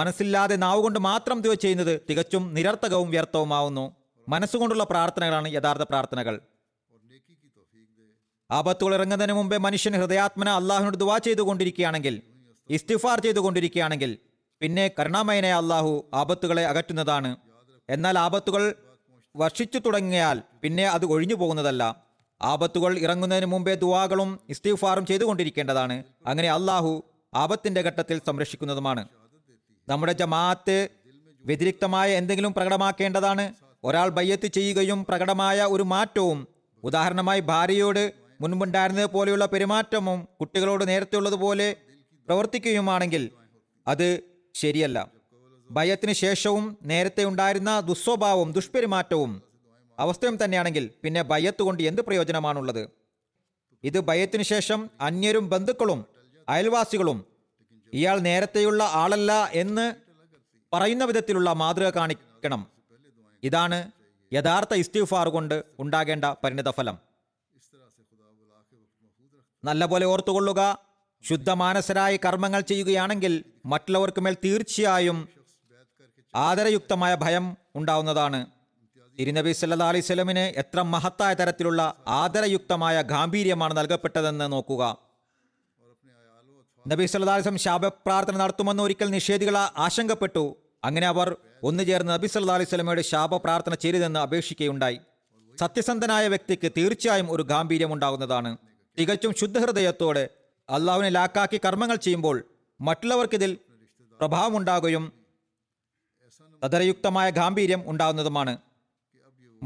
മനസ്സില്ലാതെ നാവ് കൊണ്ട് മാത്രം ദുആ ചെയ്യുന്നത് തികച്ചും നിരർത്ഥകവും വ്യർത്ഥവുമാവുന്നു. മനസ്സുകൊണ്ടുള്ള പ്രാർത്ഥനകളാണ് യഥാർത്ഥ പ്രാർത്ഥനകൾ. ആപത്തുകൾ ഇറങ്ങുന്നതിന് മുമ്പേ മനുഷ്യൻ ഹൃദയാത്മന അള്ളാഹുവിനോട് ദുആ ചെയ്തുകൊണ്ടിരിക്കുകയാണെങ്കിൽ, ഇസ്തിഗ്ഫാർ ചെയ്തുകൊണ്ടിരിക്കുകയാണെങ്കിൽ പിന്നെ കരുണാമയനായ അള്ളാഹു ആപത്തുകളെ അകറ്റുന്നതാണ്. എന്നാൽ ആപത്തുകൾ വർഷിച്ചു തുടങ്ങിയാൽ പിന്നെ അത് ഒഴിഞ്ഞു പോകുന്നതല്ല. ആപത്തുകൾ ഇറങ്ങുന്നതിന് മുമ്പേ ദുആകളും ഇസ്തിഗ്ഫാറും ചെയ്തുകൊണ്ടിരിക്കേണ്ടതാണ്. അങ്ങനെ അള്ളാഹു ആപത്തിന്റെ ഘട്ടത്തിൽ സംരക്ഷിക്കുന്നതുമാണ്. നമ്മുടെ ജമാഅത്ത് വ്യതിരിക്തമായ എന്തെങ്കിലും പ്രകടമാക്കേണ്ടതാണ്. ഒരാൾ ബയ്യത്ത് ചെയ്യുകയും പ്രകടമായ ഒരു മാറ്റവും, ഉദാഹരണമായി ഭാര്യയോട് മുൻപുണ്ടായിരുന്നത് പോലെയുള്ള പെരുമാറ്റവും കുട്ടികളോട് നേരത്തെയുള്ളതുപോലെ പ്രവർത്തിക്കുകയുമാണെങ്കിൽ അത് ശരിയല്ല. ബയ്യത്തിന് ശേഷവും നേരത്തെ ഉണ്ടായിരുന്ന ദുസ്വഭാവവും ദുഷ്പെരുമാറ്റവും അവസ്ഥയും തന്നെയാണെങ്കിൽ പിന്നെ ബയ്യത്ത് കൊണ്ട് എന്ത് പ്രയോജനമാണുള്ളത്? ഇത് ബയ്യത്തിന് ശേഷം അന്യരും ബന്ധുക്കളും അയൽവാസികളും ഇയാൾ നേരത്തെയുള്ള ആളല്ല എന്ന് പറയുന്ന വിധത്തിലുള്ള മാതൃക കാണിക്കണം. ഇതാണ് യഥാർത്ഥ ഇസ്തിഗ്ഫാർ കൊണ്ട് ഉണ്ടാകേണ്ട പരിണിതഫലം. നല്ലപോലെ ഓർത്തുകൊള്ളുക, ശുദ്ധമാനസരായി കർമ്മങ്ങൾ ചെയ്യുകയാണെങ്കിൽ മറ്റുള്ളവർക്ക് മേൽ തീർച്ചയായും ആദരയുക്തമായ ഭയം ഉണ്ടാവുന്നതാണ്. തിരുനബി സല്ലല്ലാഹു അലൈഹി വസല്ലമിന് എത്ര മഹത്തായ തരത്തിലുള്ള ആദരയുക്തമായ ഗാംഭീര്യമാണ് നൽകപ്പെട്ടതെന്ന് നോക്കുക. നബി സല്ലല്ലാഹു അലൈഹി വസല്ലം ശാപപ്രാർത്ഥന നടത്തുമെന്ന് ഒരിക്കൽ നിഷേധികൾ ആശങ്കപ്പെട്ടു. അങ്ങനെ അവർ ഒന്നുചേർന്ന് നബി സല്ലല്ലാഹു അലൈഹി വസല്ലമയുടെ ശാപപ്രാർത്ഥന ചെയ്യരുതെന്ന് അപേക്ഷിക്കുകയുണ്ടായി. സത്യസന്ധനായ വ്യക്തിക്ക് തീർച്ചയായും ഒരു ഗാംഭീര്യം ഉണ്ടാകുന്നതാണ്. തികച്ചും ശുദ്ധഹൃദയത്തോടെ അള്ളാഹുവിനെ ലാക്കാക്കി കർമ്മങ്ങൾ ചെയ്യുമ്പോൾ മറ്റുള്ളവർക്കിതിൽ പ്രഭാവമുണ്ടാകുകയും കദരയുക്തമായ ഗാംഭീര്യം ഉണ്ടാകുന്നതുമാണ്.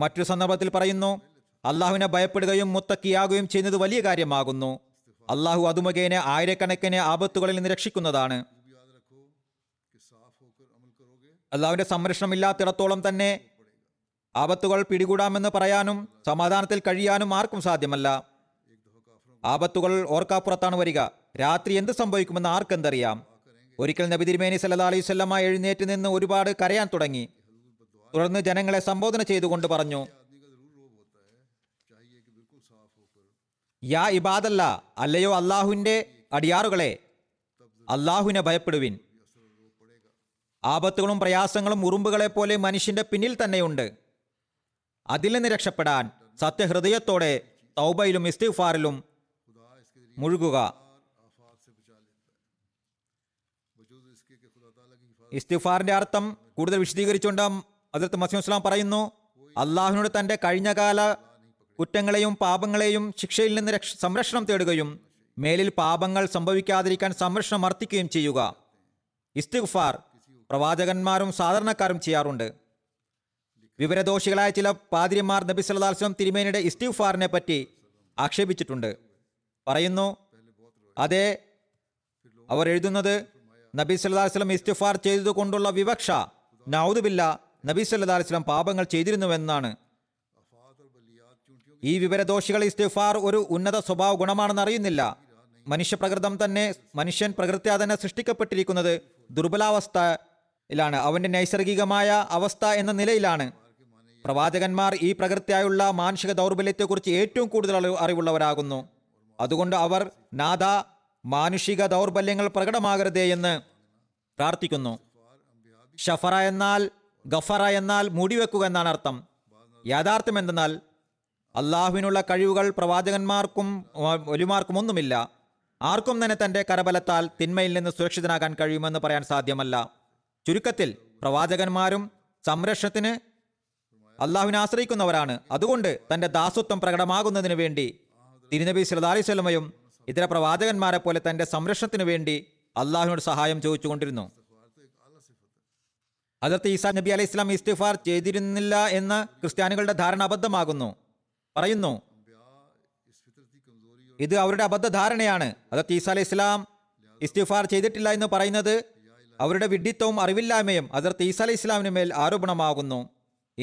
മറ്റൊരു സന്ദർഭത്തിൽ പറയുന്നു, അള്ളാഹുവിനെ ഭയപ്പെടുകയും മുത്തക്കിയാകുകയും ചെയ്യുന്നത് വലിയ കാര്യമാകുന്നു. അള്ളാഹു അതുമുഖേന ആയിരക്കണക്കിന് ആപത്തുകളിൽ നിന്ന് രക്ഷിക്കുന്നതാണ്. അള്ളാഹുവിന്റെ സംരക്ഷണം ഇല്ലാത്തിടത്തോളം തന്നെ ആപത്തുകൾ പിടികൂടാമെന്ന് പറയാനും സമാധാനത്തിൽ കഴിയാനും ആർക്കും സാധ്യമല്ല. ആപത്തുകൾ ഓർക്കാപ്പുറത്താണ് വരിക. രാത്രി എന്ത് സംഭവിക്കുമെന്ന് ആർക്കെന്തറിയാം. ഒരിക്കൽ നബി തിരുമേനി സല്ലല്ലാഹു അലൈഹി വസല്ലമ എഴുന്നേറ്റ് നിന്ന് ഒരുപാട് കരയാൻ തുടങ്ങി. തുടർന്ന് ജനങ്ങളെ സംബോധന ചെയ്തുകൊണ്ട് പറഞ്ഞു, യാ ഇബാദല്ല, അല്ലയോ അള്ളാഹുവിൻ്റെ അടിയാറുകളെ, അള്ളാഹുവിനെ ഭയപ്പെടുവിൻ. ആപത്തുകളും പ്രയാസങ്ങളും ഉറുമ്പുകളെ പോലെ മനുഷ്യന്റെ പിന്നിൽ തന്നെയുണ്ട്. അതിൽ നിന്ന് രക്ഷപ്പെടാൻ സത്യഹൃദയത്തോടെ തൗബയിലും ഇസ്തിഗ്ഫാറിലും മുഴുകുക. ഇസ്തിഗ്ഫാറിന്റെ അർത്ഥം കൂടുതൽ വിശദീകരിച്ചുകൊണ്ട് ഹദ്റത്ത് മസീഹ് ഇസ്ലാം പറയുന്നു, അള്ളാഹുവിനോട് തന്റെ കഴിഞ്ഞകാല കുറ്റങ്ങളെയും പാപങ്ങളെയും ശിക്ഷയിൽ നിന്ന് സംരക്ഷണം തേടുകയും മേലിൽ പാപങ്ങൾ സംഭവിക്കാതിരിക്കാൻ സംരക്ഷണം അർത്ഥിക്കുകയും ചെയ്യുക. ഇസ്തിഗ്ഫാർ പ്രവാചകന്മാരും സാധാരണക്കാരും ചെയ്യാറുണ്ട്. വിവരദോഷികളായ ചില പാതിരിമാർ നബി സല്ലല്ലാഹു അലൈഹി വസല്ലം തിരുമേനിയുടെ ഇസ്തിഗ്ഫാറിനെ പറ്റി ആക്ഷേപിച്ചിട്ടുണ്ട്. പറയുന്നു, അതെ, അവർ എഴുതുന്നത് നബി സല്ലല്ലാഹു അലൈഹി വസല്ലം ഇസ്തിഗ്ഫാർ ചെയ്തതുകൊണ്ടുള്ള വിവക്ഷ, നൗദുബില്ല, നബി സല്ലല്ലാഹു അലൈഹി വസല്ലം പാപങ്ങൾ ചെയ്തിരുന്നുവെന്നാണ്. ഈ വിവരദോഷികൾ ഇസ്തിഗ്ഫാർ ഒരു ഉന്നത സ്വഭാവ ഗുണമാണെന്ന് അറിയുന്നില്ല. മനുഷ്യപ്രകൃതം തന്നെ, മനുഷ്യൻ പ്രകൃത്യാ തന്നെ സൃഷ്ടിക്കപ്പെട്ടിരിക്കുന്നത് ദുർബലാവസ്ഥ ാണ്, അവന്റെ നൈസർഗികമായ അവസ്ഥ എന്ന നിലയിലാണ്. പ്രവാചകന്മാർ ഈ പ്രകൃത്യായുള്ള മാനുഷിക ദൗർബല്യത്തെക്കുറിച്ച് ഏറ്റവും കൂടുതൽ അറിവുള്ളവരാകുന്നു. അതുകൊണ്ട് അവർ നാഥ, മാനുഷിക ദൗർബല്യങ്ങൾ പ്രകടമാകരുതേ എന്ന് പ്രാർത്ഥിക്കുന്നു. ഷഫറ എന്നാൽ ഗഫറ എന്നാൽ മൂടിവെക്കുക എന്നാണ് അർത്ഥം. യാഥാർത്ഥ്യം എന്തെന്നാൽ അള്ളാഹുവിനുള്ള കഴിവുകൾ പ്രവാചകന്മാർക്കും ഒലിമാർക്കും ഒന്നുമില്ല. ആർക്കും തന്നെ തന്റെ കരബലത്താൽ തിന്മയിൽ നിന്ന് സുരക്ഷിതനാകാൻ കഴിയുമെന്ന് പറയാൻ സാധ്യമല്ല. ചുരുക്കത്തിൽ പ്രവാചകന്മാരും സംരക്ഷണത്തിന് അള്ളാഹുവിനെ ആശ്രയിക്കുന്നവരാണ്. അതുകൊണ്ട് തന്റെ ദാസത്വം പ്രകടമാകുന്നതിന് വേണ്ടി തിരുനബി സല്ലല്ലാഹു അലൈഹി വസല്ലമയും ഇതര പ്രവാചകന്മാരെ പോലെ തന്റെ സംരക്ഷണത്തിന് വേണ്ടി അള്ളാഹുവിനോട് സഹായം ചോദിച്ചുകൊണ്ടിരുന്നു. ഹദ്റത്ത് ഈസാ നബി അലൈഹി ഇസ്ലാം ഇസ്തിഗ്ഫാർ ചെയ്തിരുന്നില്ല എന്ന ക്രിസ്ത്യാനികളുടെ ധാരണ അബദ്ധമാകുന്നു. പറയുന്നു, ഇത് അവരുടെ അബദ്ധധാരണയാണ്. ഹദ്റത്ത് ഈസാ അലൈഹി ഇസ്ലാം ഇസ്തിഗ്ഫാർ ചെയ്തിട്ടില്ല എന്ന് പറയുന്നത് അവരുടെ വിഡ്ഢിത്തവും അറിവില്ലായ്മയും ഹദ്റത്ത് ഈസാ അലൈഹി ഇസ്ലാമിന് മേൽ ആരോപണമാകുന്നു.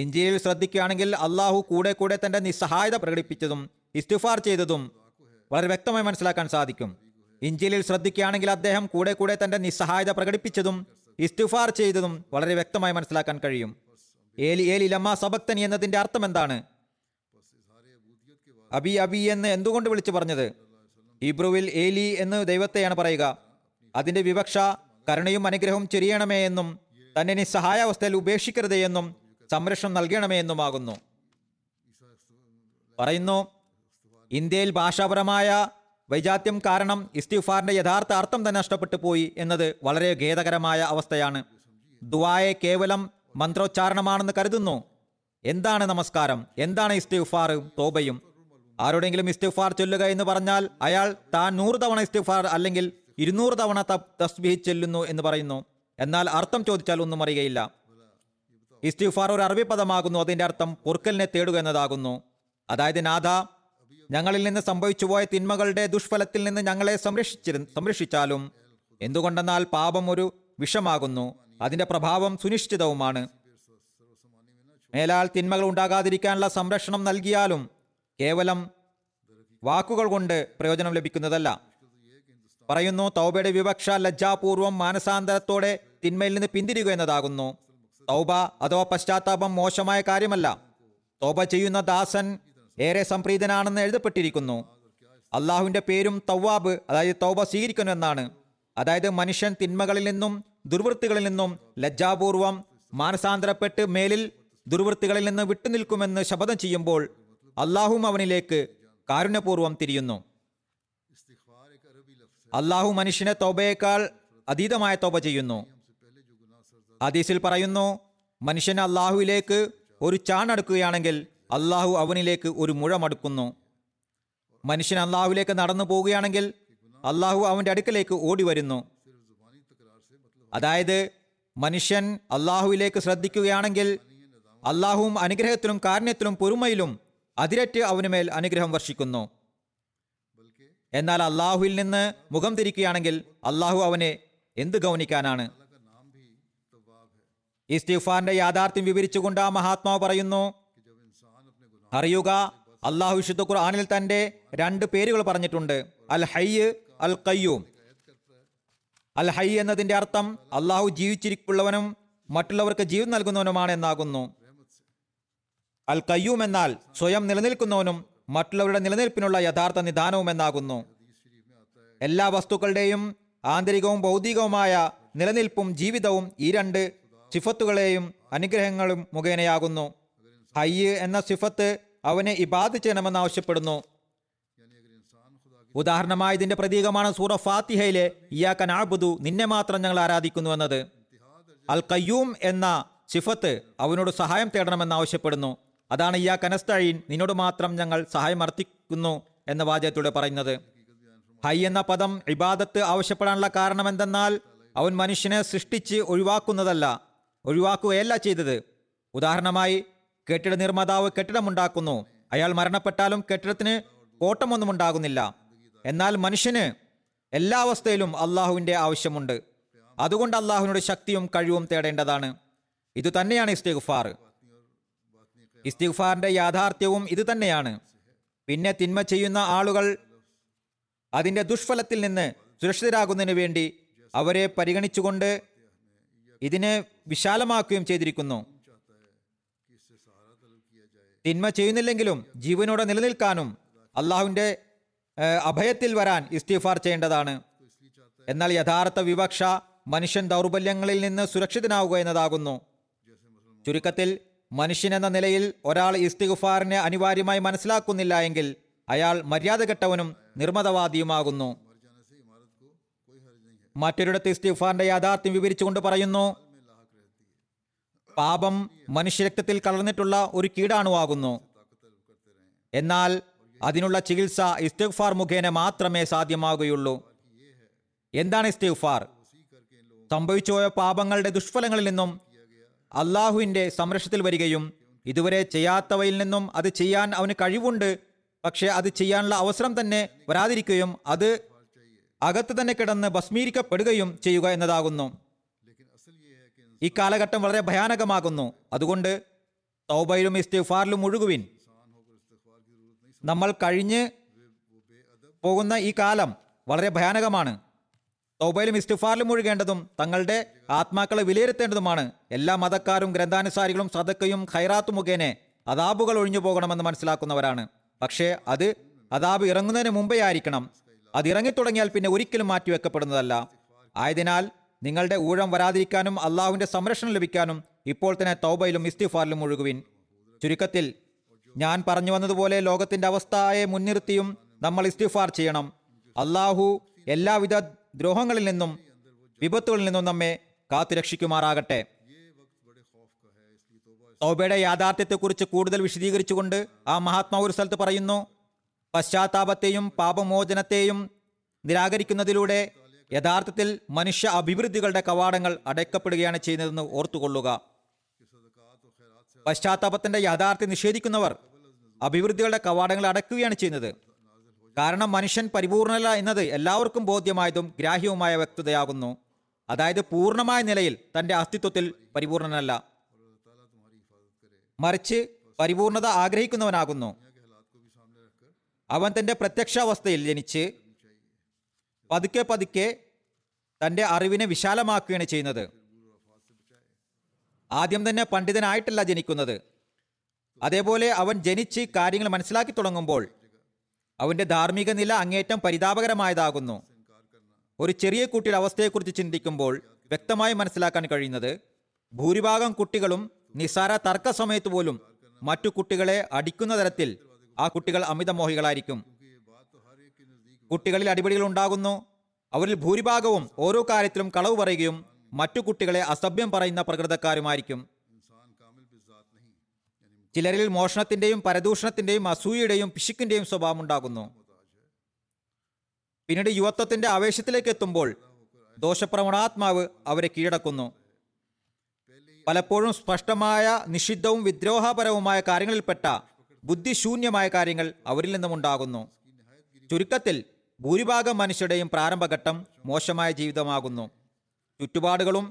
ഇഞ്ചിയിൽ ശ്രദ്ധിക്കുകയാണെങ്കിൽ അള്ളാഹു കൂടെ കൂടെ തന്റെ നിസ്സഹായത പ്രകടിപ്പിച്ചതും ഇസ്തിഗ്ഫാർ ചെയ്തതും വളരെ വ്യക്തമായി മനസ്സിലാക്കാൻ സാധിക്കും. ഇഞ്ചിയിൽ ശ്രദ്ധിക്കുകയാണെങ്കിൽ അദ്ദേഹം കൂടെ കൂടെ തന്റെ നിസ്സഹായത പ്രകടിപ്പിച്ചതും ഇസ്തിഗ്ഫാർ ചെയ്തതും വളരെ വ്യക്തമായി മനസ്സിലാക്കാൻ കഴിയും. ഏലി ഏലി ലമ്മാ സബക്തനി എന്നതിന്റെ അർത്ഥം എന്താണ്? അബി അബി എന്ന് എന്തുകൊണ്ട് വിളിച്ചു പറഞ്ഞത്? ഹീബ്രുവിൽ ഏലി എന്ന് ദൈവത്തെയാണ് പറയുക. അതിന്റെ വിവക്ഷ കരുണയും അനുഗ്രഹവും ചൊരിയണമേ എന്നും തന്നെ നിസ്സഹായാവസ്ഥയിൽ ഉപേക്ഷിക്കരുതേ എന്നും സംരക്ഷണം നൽകണമേ എന്നുമാകുന്നു. പറയുന്നു, ഇന്ത്യയിൽ ഭാഷാപരമായ വൈജാത്യം കാരണം ഇസ്തിഗ്ഫാറിന്റെ യഥാർത്ഥ അർത്ഥം തന്നെ നഷ്ടപ്പെട്ടു പോയി എന്നത് വളരെ ഖേദകരമായ അവസ്ഥയാണ്. ദുആയെ കേവലം മന്ത്രോച്ചാരണമാണെന്ന് കരുതുന്നു. എന്താണ് നമസ്കാരം? എന്താണ് ഇസ്തിഗ്ഫാറും തൗബയും? ആരോടെങ്കിലും ഇസ്തിഗ്ഫാർ ചൊല്ലുക എന്ന് പറഞ്ഞാൽ അയാൾ താൻ നൂറ് തവണ ഇസ്തിഗ്ഫാർ അല്ലെങ്കിൽ ഇരുന്നൂറ് തവണ തസ്ബീഹ് ചൊല്ലുന്നു എന്ന് പറയുന്നു. എന്നാൽ അർത്ഥം ചോദിച്ചാൽ ഒന്നും അറിയുകയില്ല. ഇസ്തിഗ്ഫാർ ഒരു അറബി പദമാകുന്നു. അതിന്റെ അർത്ഥം പൊറുക്കലിനെ തേടുക എന്നതാകുന്നു. അതായത്, നാഥ, ഞങ്ങളിൽ നിന്ന് സംഭവിച്ചുപോയ തിന്മകളുടെ ദുഷ്ഫലത്തിൽ നിന്ന് ഞങ്ങളെ സംരക്ഷിച്ചിരു സംരക്ഷിച്ചാലും എന്തുകൊണ്ടെന്നാൽ പാപം ഒരു വിഷമാകുന്നു. അതിന്റെ പ്രഭാവം സുനിശ്ചിതവുമാണ്. മേലാൽ തിന്മകൾ ഉണ്ടാകാതിരിക്കാനുള്ള സംരക്ഷണം നൽകിയാലും കേവലം വാക്കുകൾ കൊണ്ട് പ്രയോജനം ലഭിക്കുന്നതല്ല. പറയുന്നു, തൗബയുടെ വിവക്ഷ ലജ്ജാപൂർവം മാനസാന്തരത്തോടെ തിന്മയിൽ നിന്ന് പിന്തിരിയുക എന്നതാകുന്നു. തൗബ അഥവാ പശ്ചാത്താപം മോശമായ കാര്യമല്ല. തൗബ ചെയ്യുന്ന ദാസൻ ഏറെ സംപ്രീതനാണെന്ന് എഴുതപ്പെട്ടിരിക്കുന്നു. അള്ളാഹുവിന്റെ പേരും തൗവാബ്, അതായത് തൗബ സ്വീകരിക്കുന്നു എന്നാണ്. അതായത്, മനുഷ്യൻ തിന്മകളിൽ നിന്നും ദുർവൃത്തികളിൽ നിന്നും ലജ്ജാപൂർവം മാനസാന്തരപ്പെട്ട് മേലിൽ ദുർവൃത്തികളിൽ നിന്ന് വിട്ടുനിൽക്കുമെന്ന് ശപഥം ചെയ്യുമ്പോൾ അള്ളാഹും അവനിലേക്ക് കാരുണ്യപൂർവം തിരിയുന്നു. അള്ളാഹു മനുഷ്യനെ തൗബയേക്കാൾ അതീതമായ തൗബ ചെയ്യുന്നു. ഹദീസിൽ പറയുന്നു, മനുഷ്യൻ അള്ളാഹുവിലേക്ക് ഒരു ചാണടുക്കുകയാണെങ്കിൽ അള്ളാഹു അവനിലേക്ക് ഒരു മുഴമടുക്കുന്നു. മനുഷ്യൻ അള്ളാഹുവിലേക്ക് നടന്നു പോവുകയാണെങ്കിൽ അള്ളാഹു അവൻ്റെ അടുക്കലേക്ക് ഓടി വരുന്നു. അതായത്, മനുഷ്യൻ അള്ളാഹുവിലേക്ക് ശ്രദ്ധിക്കുകയാണെങ്കിൽ അള്ളാഹുവും അനുഗ്രഹത്തിലും കാരുണ്യത്തിലും പൊറുമയിലും അതിരറ്റ് അവനുമേൽ അനുഗ്രഹം വർഷിക്കുന്നു. എന്നാൽ അള്ളാഹുവിൽ നിന്ന് മുഖം തിരിക്കുകയാണെങ്കിൽ അള്ളാഹു അവനെ എന്ത് ഗൗനിക്കാനാണ്? ഇസ്തിഗ്ഫാറിന്റെ യാഥാർത്ഥ്യം വിവരിച്ചുകൊണ്ട് ആ മഹാത്മാവ് പറയുന്നു, അറിയുക, അള്ളാഹു വിശുദ്ധ ഖുർആനിൽ തന്റെ രണ്ട് പേരുകൾ പറഞ്ഞിട്ടുണ്ട്, അൽ ഹയ്യ്, അൽ ഖയ്യൂം. അൽ ഹയ്യ് എന്നതിന്റെ അർത്ഥം അള്ളാഹു ജീവിച്ചിരിക്കുള്ളവനും മറ്റുള്ളവർക്ക് ജീവൻ നൽകുന്നവനുമാണ് എന്നാകുന്നു. അൽ ഖയ്യൂം എന്നാൽ സ്വയം നിലനിൽക്കുന്നവനും മറ്റുള്ളവരുടെ നിലനിൽപ്പിനുള്ള യഥാർത്ഥ നിദാനവും എന്നാകുന്നു. എല്ലാ വസ്തുക്കളുടെയും ആന്തരികവും ഭൗതികവുമായ നിലനിൽപ്പും ജീവിതവും ഈ രണ്ട് സിഫത്തുകളെയും അനുഗ്രഹങ്ങളും മുഖേനയാകുന്നു. ഹയ്യ് എന്ന സിഫത്ത് അവനെ ഇബാദത്ത് ചെയ്യണമെന്ന് ആവശ്യപ്പെടുന്നു. ഉദാഹരണമായി ഇതിന്റെ പ്രതീകമാണ് സൂറ ഫാത്തിഹയിലെ ഇയ്യാക നഅബ്ദു, നിന്നെ മാത്രം ഞങ്ങൾ ആരാധിക്കുന്നു എന്നത്. അൽ ഖയ്യൂം എന്ന സിഫത്ത് അവനോട് സഹായം തേടണമെന്ന് ആവശ്യപ്പെടുന്നു. അതാണ് ഇയ്യാക നസ്തഈൻ, നിന്നോട് മാത്രം ഞങ്ങൾ സഹായം അർത്ഥിക്കുന്നു എന്ന വാചകത്തോടെ പറയുന്നത്. ഹയ്യ് എന്ന പദം ഇബാദത്ത് ആവശ്യപ്പെടാനുള്ള കാരണം എന്തെന്നാൽ അവൻ മനുഷ്യനെ സൃഷ്ടിച്ച് ഒഴിവാക്കുന്നതല്ല, ഒഴിവാക്കുകയല്ല ചെയ്തത്. ഉദാഹരണമായി കെട്ടിട നിർമ്മാതാവ് കെട്ടിടമുണ്ടാക്കുന്നു. അയാൾ മരണപ്പെട്ടാലും കെട്ടിടത്തിന് കോട്ടമൊന്നും ഉണ്ടാകുന്നില്ല. എന്നാൽ മനുഷ്യന് എല്ലാ അവസ്ഥയിലും അള്ളാഹുവിൻ്റെ ആവശ്യമുണ്ട്. അതുകൊണ്ട് അള്ളാഹുവിനോട് ശക്തിയും കഴിവും തേടേണ്ടതാണ്. ഇതു തന്നെയാണ് ഇസ്തിഗ്ഫാർ. ഇസ്തിഗ്ഫാറിന്റെ യാഥാർത്ഥ്യവും ഇത് തന്നെയാണ്. പിന്നെ തിന്മ ചെയ്യുന്ന ആളുകൾ അതിൻ്റെ ദുഷ്ഫലത്തിൽ നിന്ന് സുരക്ഷിതരാകുന്നതിന് വേണ്ടി അവരെ പരിഗണിച്ചുകൊണ്ട് ഇതിനെ വിശാലമാക്കുകയും ചെയ്തിരിക്കുന്നു. തിന്മ ചെയ്യുന്നില്ലെങ്കിലും ജീവനോടെ നിലനിൽക്കാനും അള്ളാഹുവിൻ്റെ അഭയത്തിൽ വരാൻ ഇസ്തിഗ്ഫാർ ചെയ്യേണ്ടതാണ്. എന്നാൽ യഥാർത്ഥ വിവക്ഷ മനുഷ്യൻ ദൗർബല്യങ്ങളിൽ നിന്ന് സുരക്ഷിതനാവുക എന്നതാകുന്നു. ചുരുക്കത്തിൽ, മനുഷ്യൻ എന്ന നിലയിൽ ഒരാൾ ഇസ്തിഗ്ഫാറിനെ അനിവാര്യമായി മനസ്സിലാക്കുന്നില്ല എങ്കിൽ അയാൾ മര്യാദകെട്ടവനും നിർമ്മതവാദിയുമാകുന്നു. മറ്റൊരിടത്ത് ഇസ്തിഗ്ഫാറിന്റെ യാഥാർത്ഥ്യം വിവരിച്ചുകൊണ്ട് പറയുന്നു, പാപം മനുഷ്യരക്തത്തിൽ കലർന്നിട്ടുള്ള ഒരു കീടാണുവാകുന്നു. എന്നാൽ അതിനുള്ള ചികിത്സ ഇസ്തിഗ്ഫാർ മുഖേന മാത്രമേ സാധ്യമാകുകയുള്ളൂ. എന്താണ് ഇസ്തിഗ്ഫാർ? സംഭവിച്ചുപോയ പാപങ്ങളുടെ ദുഷ്ഫലങ്ങളിൽ നിന്നും അള്ളാഹുവിൻ്റെ സംരക്ഷണത്തിൽ വരികയും ഇതുവരെ ചെയ്യാത്തവയിൽ നിന്നും അത് ചെയ്യാൻ അവന് കഴിവുണ്ട്, പക്ഷെ അത് ചെയ്യാനുള്ള അവസരം തന്നെ വരാതിരിക്കുകയും അത് അകത്ത് തന്നെ കിടന്ന് ഭസ്മീകരിക്കപ്പെടുകയും ചെയ്യുക എന്നതാകുന്നു. ഈ കാലഘട്ടം വളരെ ഭയാനകമാകുന്നു. അതുകൊണ്ട് തൗബയിലും ഇസ്തിഗ്ഫാറിലും മുഴുകുവിൻ. നമ്മൾ കഴിഞ്ഞ് പോകുന്ന ഈ കാലം വളരെ ഭയാനകമാണ്. തൗബയിലും ഇസ്തിഗ്ഫാറിലും മുഴുകേണ്ടതും തങ്ങളുടെ ആത്മാക്കളെ വിലയിരുത്തേണ്ടതുമാണ്. എല്ലാ മതക്കാരും ഗ്രന്ഥാനുസാരികളും സദക്കയും ഖൈറാത്തു മുഖേന അദാബുകൾ ഒഴിഞ്ഞു പോകണമെന്ന് മനസ്സിലാക്കുന്നവരാണ്. പക്ഷേ അത് അദാബ് ഇറങ്ങുന്നതിന് മുമ്പേ ആയിരിക്കണം. അത് ഇറങ്ങിത്തുടങ്ങിയാൽ പിന്നെ ഒരിക്കലും മാറ്റിവെക്കപ്പെടുന്നതല്ല. ആയതിനാൽ നിങ്ങളുടെ ഊഴം വരാതിരിക്കാനും അള്ളാഹുവിൻ്റെ സംരക്ഷണം ലഭിക്കാനും ഇപ്പോൾ തന്നെ തൗബയിലും ഇസ്തിഗ്ഫാറിലും മുഴുകുവിൻ. ചുരുക്കത്തിൽ, ഞാൻ പറഞ്ഞു വന്നതുപോലെ ലോകത്തിൻ്റെ അവസ്ഥയെ മുൻനിർത്തിയും നമ്മൾ ഇസ്തിഗ്ഫാർ ചെയ്യണം. അള്ളാഹു എല്ലാവിധ ദ്രോഹങ്ങളിൽ നിന്നും വിപത്തുകളിൽ നിന്നും നമ്മെ കാത്തുരക്ഷിക്കുമാറാകട്ടെ. തൗബയുടെ യാഥാർത്ഥ്യത്തെക്കുറിച്ച് കൂടുതൽ വിശദീകരിച്ചുകൊണ്ട് ആ മഹാത്മാവ് ഒരു സ്ഥലത്ത് പറയുന്നു, പശ്ചാത്താപത്തെയും പാപമോചനത്തെയും നിരാകരിക്കുന്നതിലൂടെ യഥാർത്ഥത്തിൽ മനുഷ്യ അഭിവൃദ്ധികളുടെ കവാടങ്ങൾ അടയ്ക്കപ്പെടുകയാണ് ചെയ്യുന്നതെന്ന് ഓർത്തുകൊള്ളുക. പശ്ചാത്താപത്തിന്റെ യാഥാർത്ഥ്യം നിഷേധിക്കുന്നവർ അഭിവൃദ്ധികളുടെ കവാടങ്ങൾ അടയ്ക്കുകയാണ് ചെയ്യുന്നത്. കാരണം മനുഷ്യൻ പരിപൂർണനല്ല എന്നത് എല്ലാവർക്കും ബോധ്യമായതും ഗ്രാഹ്യവുമായ വ്യക്തതയാകുന്നു. അതായത് പൂർണ്ണമായ നിലയിൽ തന്റെ അസ്തിത്വത്തിൽ പരിപൂർണനല്ല, മറിച്ച് പരിപൂർണത ആഗ്രഹിക്കുന്നവനാകുന്നു. അവൻ തന്റെ പ്രത്യക്ഷാവസ്ഥയിൽ ജനിച്ച് പതുക്കെ പതുക്കെ തൻ്റെ അറിവിനെ വിശാലമാക്കുകയാണ് ചെയ്യുന്നത്. ആദ്യം തന്നെ പണ്ഡിതനായിട്ടല്ല ജനിക്കുന്നത്. അതേപോലെ അവൻ ജനിച്ച് കാര്യങ്ങൾ മനസ്സിലാക്കി തുടങ്ങുമ്പോൾ അവൻ്റെ ധാർമ്മിക നില അങ്ങേറ്റം പരിതാപകരമായതാകുന്നു. ഒരു ചെറിയ കുട്ടിയുടെ അവസ്ഥയെക്കുറിച്ച് ചിന്തിക്കുമ്പോൾ വ്യക്തമായി മനസ്സിലാക്കാൻ കഴിയുന്നത് ഭൂരിഭാഗം കുട്ടികളും നിസ്സാര തർക്ക സമയത്ത് പോലും മറ്റു കുട്ടികളെ അടിക്കുന്ന തരത്തിൽ ആ കുട്ടികൾ അമിതമോഹികളായിരിക്കും. കുട്ടികളിൽ അടിപിടികൾ ഉണ്ടാകുന്നു. അവരിൽ ഭൂരിഭാഗവും ഓരോ കാര്യത്തിലും കളവ് പറയുകയും മറ്റു കുട്ടികളെ അസഭ്യം പറയുന്ന പ്രകൃതക്കാരുമായിരിക്കും. ചിലരിൽ മോഷണത്തിന്റെയും പരദൂഷണത്തിന്റെയും അസൂയയുടെയും പിശുക്കിന്റെയും സ്വഭാവം ഉണ്ടാകുന്നു. പിന്നീട് യുവത്വത്തിന്റെ ആവേശത്തിലേക്ക് എത്തുമ്പോൾ ദോഷപ്രവണാത്മാവ് അവരെ കീഴടക്കുന്നു. പലപ്പോഴും സ്പഷ്ടമായ നിഷിദ്ധവും വിദ്രോഹപരവുമായ കാര്യങ്ങളിൽപ്പെട്ട ബുദ്ധിശൂന്യമായ കാര്യങ്ങൾ അവരിൽ നിന്നുമുണ്ടാകുന്നു. ചുരുക്കത്തിൽ ഭൂരിഭാഗം മനുഷ്യരുടെയും പ്രാരംഭഘട്ടം മോശമായ ജീവിതമാകുന്നു. ചുറ്റുപാടുകളും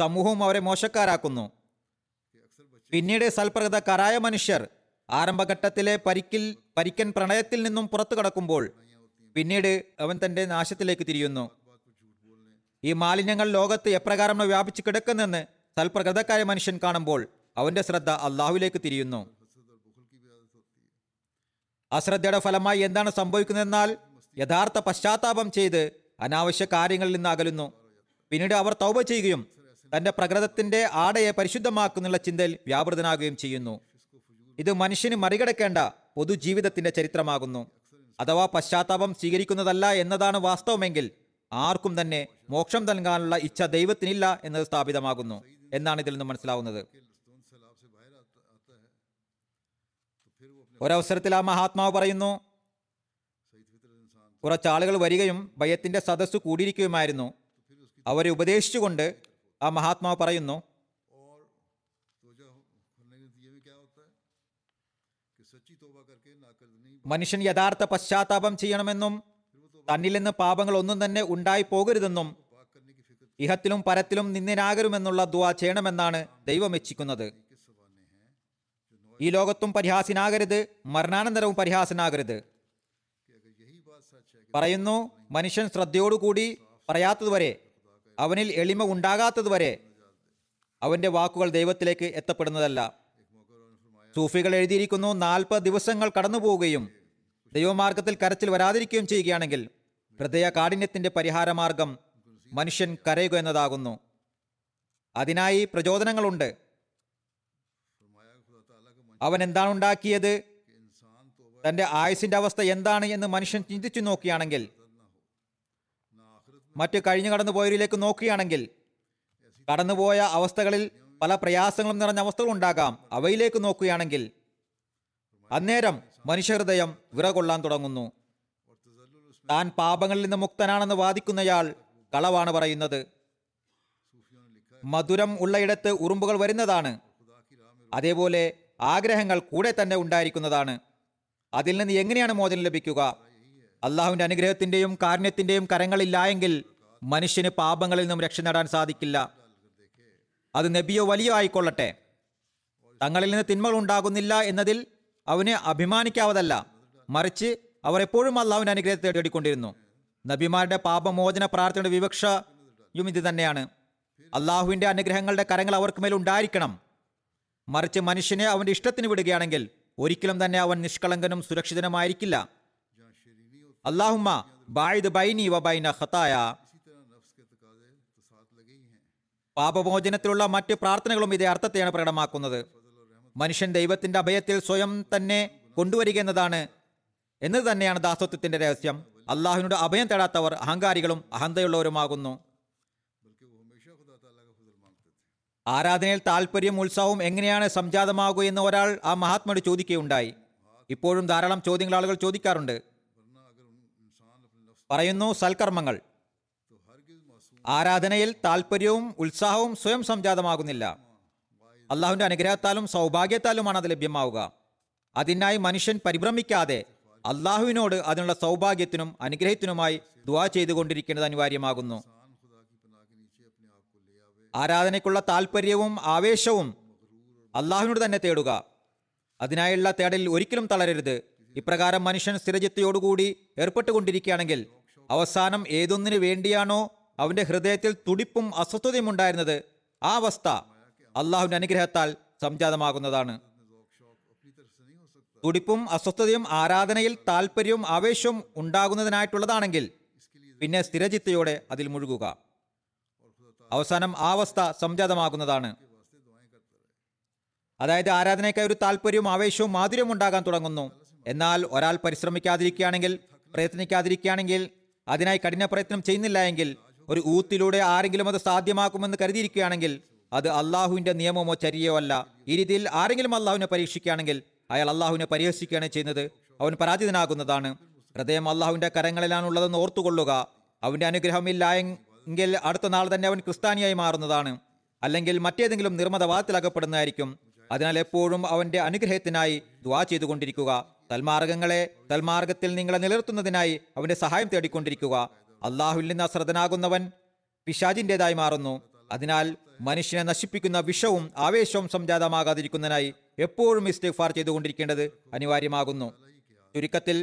സമൂഹവും അവരെ മോശക്കാരാക്കുന്നു. പിന്നീട് സൽപ്രകൃതക്കാരായ മനുഷ്യർ ആരംഭഘട്ടത്തിലെ പരിക്കിൽ പരിക്കൻ പ്രണയത്തിൽ നിന്നും പുറത്തു കടക്കുമ്പോൾ പിന്നീട് അവൻ തൻ്റെ നാശത്തിലേക്ക് തിരിയുന്നു. ഈ മാലിന്യങ്ങൾ ലോകത്ത് എപ്രകാരം വ്യാപിച്ചു കിടക്കുന്നെന്ന് സൽപ്രകൃതക്കായ മനുഷ്യൻ കാണുമ്പോൾ അവൻ്റെ ശ്രദ്ധ അള്ളാഹുവിലേക്ക് തിരിയുന്നു. അശ്രദ്ധയുടെ ഫലമായി എന്താണ് സംഭവിക്കുന്നതെന്നാൽ യഥാർത്ഥ പശ്ചാത്താപം ചെയ്ത് അനാവശ്യ കാര്യങ്ങളിൽ നിന്ന് അകലുന്നു. പിന്നീട് അവർ തൗബ ചെയ്യുകയും തൻ്റെ പ്രകൃതത്തിൻ്റെ ആടയെ പരിശുദ്ധമാക്കുന്നുള്ള ചിന്തയിൽ വ്യാപൃതനാകുകയും ചെയ്യുന്നു. ഇത് മനുഷ്യന് മറികടക്കേണ്ട പൊതുജീവിതത്തിൻ്റെ ചരിത്രമാകുന്നു. അഥവാ പശ്ചാത്താപം സ്വീകരിക്കുന്നതല്ല എന്നതാണ് വാസ്തവമെങ്കിൽ ആർക്കും തന്നെ മോക്ഷം നൽകാനുള്ള ഇച്ഛ ദൈവത്തിനില്ല എന്നത് സ്ഥാപിതമാകുന്നു എന്നാണ് ഇതിൽ നിന്ന് മനസ്സിലാവുന്നത്. ഒരവസരത്തിൽ ആ മഹാത്മാവ് പറയുന്നു, കുറച്ചാളുകൾ വരികയും ഭയത്തിൻ്റെ സദസ്സ് കൂടിയിരിക്കുകയുമായിരുന്നു. അവരെ ഉപദേശിച്ചുകൊണ്ട് ആ മഹാത്മാവ് പറയുന്നു, മനുഷ്യൻ യഥാർത്ഥ പശ്ചാത്താപം ചെയ്യണമെന്നും തന്നിൽ നിന്ന് പാപങ്ങൾ ഒന്നും തന്നെ ഉണ്ടായി പോകരുതെന്നും ഇഹത്തിലും പരത്തിലും നിന്ദിനാകരുമെന്നുള്ള ദുആ ചെയ്യണമെന്നാണ് ദൈവം ഇച്ഛിക്കുന്നത്. ഈ ലോകത്തും പരിഹാസനാകരുത്, മരണാനന്തരവും പരിഹാസനാകരുത്. പറയുന്നു, മനുഷ്യൻ ശ്രദ്ധയോടുകൂടി പറയാത്തതുവരെ, അവനിൽ എളിമ ഉണ്ടാകാത്തതുവരെ അവൻ്റെ വാക്കുകൾ ദൈവത്തിലേക്ക് എത്തപ്പെടുന്നതല്ല. സൂഫികൾ എഴുതിയിരിക്കുന്നു, നാൽപ്പത് ദിവസങ്ങൾ കടന്നു പോവുകയും ദൈവമാർഗത്തിൽ കരച്ചിൽ വരാതിരിക്കുകയും ചെയ്യുകയാണെങ്കിൽ ഹൃദയ കാഠിന്യത്തിൻ്റെ പരിഹാരമാർഗം മനുഷ്യൻ കരയുക എന്നതാകുന്നു. അതിനായി പ്രചോദനങ്ങളുണ്ട്. അവൻ എന്താണ് ഉണ്ടാക്കിയത്, തൻ്റെ ആയുസിൻ്റെ അവസ്ഥ എന്താണ് എന്ന് മനുഷ്യൻ ചിന്തിച്ചു നോക്കുകയാണെങ്കിൽ, മറ്റു കഴിഞ്ഞു കടന്നുപോയവരിലേക്ക് നോക്കുകയാണെങ്കിൽ, കടന്നുപോയ അവസ്ഥകളിൽ പല പ്രയാസങ്ങളും നിറഞ്ഞ അവസ്ഥകളുണ്ടാകാം. അവയിലേക്ക് നോക്കുകയാണെങ്കിൽ അന്നേരം മനുഷ്യഹൃദയം വിറകൊള്ളാൻ തുടങ്ങുന്നു. താൻ പാപങ്ങളിൽ നിന്ന് മുക്തനാണെന്ന് വാദിക്കുന്നയാൾ കളവാണ് പറയുന്നത്. മധുരം ഉള്ളയിടത്ത് ഉറുമ്പുകൾ വരുന്നതാണ്. അതേപോലെ ആഗ്രഹങ്ങൾ കൂടെ തന്നെ ഉണ്ടായിരിക്കുന്നതാണ്. അതിൽ നിന്ന് എങ്ങനെയാണ് മോചനം ലഭിക്കുക? അള്ളാഹുവിൻ്റെ അനുഗ്രഹത്തിൻ്റെയും കാരുണ്യത്തിൻ്റെയും കരങ്ങളില്ലായെങ്കിൽ മനുഷ്യന് പാപങ്ങളിൽ നിന്നും രക്ഷ നേടാൻ സാധിക്കില്ല. അത് നബിയോ വലിയോ ആയിക്കൊള്ളട്ടെ, തങ്ങളിൽ നിന്ന് തിന്മകൾ ഉണ്ടാകുന്നില്ല എന്നതിൽ അവന് അഭിമാനിക്കാവതല്ല. മറിച്ച് അവർ എപ്പോഴും അള്ളാഹുവിൻ്റെ അനുഗ്രഹത്തെ തേടിക്കൊണ്ടിരുന്നു. നബിമാരുടെ പാപമോചന പ്രാർത്ഥനയുടെ വിവക്ഷയും ഇത് തന്നെയാണ്. അള്ളാഹുവിൻ്റെ അനുഗ്രഹങ്ങളുടെ കരങ്ങൾ അവർക്ക് മേൽ ഉണ്ടായിരിക്കണം. മറിച്ച് മനുഷ്യനെ അവൻ്റെ ഇഷ്ടത്തിന് വിടുകയാണെങ്കിൽ ഒരിക്കലും തന്നെ അവൻ നിഷ്കളങ്കനും സുരക്ഷിതനുമായിരിക്കില്ല. അല്ലാഹുമ്മ ബഅദ് ബൈനി വ ബൈന ഖതായ. പാപമോചനത്തിലുള്ള മറ്റ് പ്രാർത്ഥനകളും ഇതേ അർത്ഥത്തെയാണ് പ്രകടമാക്കുന്നത്. മനുഷ്യൻ ദൈവത്തിൻ്റെ അഭയത്തിൽ സ്വയം തന്നെ കൊണ്ടുവരിക എന്നതാണ് എന്നത് തന്നെയാണ് ദാസത്വത്തിൻ്റെ രഹസ്യം. അള്ളാഹുവിനോട് അഭയം തേടാത്തവർ അഹങ്കാരികളും അഹന്തയുള്ളവരുമാകുന്നു. ആരാധനയിൽ താല്പര്യം ഉത്സാഹവും എങ്ങനെയാണ് സംജാതമാകുക എന്ന് ഒരാൾ ആ മഹാത്മായോട് ചോദിക്കുകയുണ്ടായി. ഇപ്പോഴും ധാരാളം ചോദ്യങ്ങൾ ആളുകൾ ചോദിക്കാറുണ്ട്. പറയുന്നു, സൽക്കർമ്മങ്ങൾ ആരാധനയിൽ താല്പര്യവും ഉത്സാഹവും സ്വയം സംജാതമാകുന്നില്ല. അള്ളാഹുവിൻ്റെ അനുഗ്രഹത്താലും സൗഭാഗ്യത്താലുമാണ് അത് ലഭ്യമാവുക. അതിനായി മനുഷ്യൻ പരിഭ്രമിക്കാതെ അള്ളാഹുവിനോട് അതിനുള്ള സൗഭാഗ്യത്തിനും അനുഗ്രഹത്തിനുമായി ദുആ ചെയ്തുകൊണ്ടിരിക്കുന്നത് അനിവാര്യമാകുന്നു. ആരാധനയ്ക്കുള്ള താല്പര്യവും ആവേശവും അള്ളാഹുവിനോട് തന്നെ തേടുക. അതിനായുള്ള തേടലിൽ ഒരിക്കലും തളരരുത്. ഇപ്രകാരം മനുഷ്യൻ സ്ഥിരചിത്തയോടുകൂടി ഏർപ്പെട്ടുകൊണ്ടിരിക്കുകയാണെങ്കിൽ അവസാനം ഏതൊന്നിനു വേണ്ടിയാണോ അവൻ്റെ ഹൃദയത്തിൽ തുടിപ്പും അസ്വസ്ഥതയും ഉണ്ടായിരുന്നത്, ആ അവസ്ഥ അള്ളാഹുവിൻ്റെ അനുഗ്രഹത്താൽ സംജാതമാകുന്നതാണ്. തുടിപ്പും അസ്വസ്ഥതയും ആരാധനയിൽ താല്പര്യവും ആവേശവും ഉണ്ടാകുന്നതിനായിട്ടുള്ളതാണെങ്കിൽ പിന്നെ സ്ഥിരചിത്തയോടെ അതിൽ മുഴുകുക. അവസാനം ആ അവസ്ഥ സംജാതമാകുന്നതാണ്. അതായത് ആരാധനയ്ക്കായി ഒരു താല്പര്യവും ആവേശവും മാധുര്യവും ഉണ്ടാകാൻ തുടങ്ങുന്നു. എന്നാൽ ഒരാൾ പരിശ്രമിക്കാതിരിക്കുകയാണെങ്കിൽ, പ്രയത്നിക്കാതിരിക്കുകയാണെങ്കിൽ, അതിനായി കഠിന പ്രയത്നം ചെയ്യുന്നില്ല എങ്കിൽ, ഒരു ഊത്തിലൂടെ ആരെങ്കിലും അത് സാധ്യമാക്കുമെന്ന് കരുതിയിരിക്കുകയാണെങ്കിൽ അത് അള്ളാഹുവിൻ്റെ നിയമമോ ചര്യയോ അല്ല. ഈ രീതിയിൽ ആരെങ്കിലും അള്ളാഹുവിനെ പരീക്ഷിക്കുകയാണെങ്കിൽ അയാൾ അള്ളാഹുവിനെ പരിഹസിക്കുകയാണ് ചെയ്യുന്നത്. അവൻ പരാജിതനാകുന്നതാണ്. ഹൃദയം അള്ളാഹുവിൻ്റെ കരങ്ങളിലാണുള്ളതെന്ന് ഓർത്തുകൊള്ളുക. അവൻ്റെ അനുഗ്രഹമില്ല എങ്കിൽ അടുത്ത നാൾ തന്നെ അവൻ ക്രിസ്ത്യാനിയായി മാറുന്നതാണ്. അല്ലെങ്കിൽ മറ്റേതെങ്കിലും നിർമ്മതവാദത്തിലകപ്പെടുന്നതായിരിക്കും. അതിനാൽ എപ്പോഴും അവന്റെ അനുഗ്രഹത്തിനായി ദുആ ചെയ്തുകൊണ്ടിരിക്കുക. തൽമാർഗങ്ങളെ തൽമാർഗത്തിൽ നിങ്ങളെ നിലനിർത്തുന്നതിനായി അവന്റെ സഹായം തേടിക്കൊണ്ടിരിക്കുക. അള്ളാഹുവിൽ നിന്ന് അശ്രദ്ധനാകുന്നവൻ പിശാചിൻ്റെതായി മാറുന്നു. അതിനാൽ മനുഷ്യനെ നശിപ്പിക്കുന്ന വിഷവും ആവേശവും സംജാതമാകാതിരിക്കുന്നതിനായി എപ്പോഴും ഇസ്തിഗ്ഫാർ ചെയ്തുകൊണ്ടിരിക്കേണ്ടത് അനിവാര്യമാകുന്നു. ചുരുക്കത്തിൽ,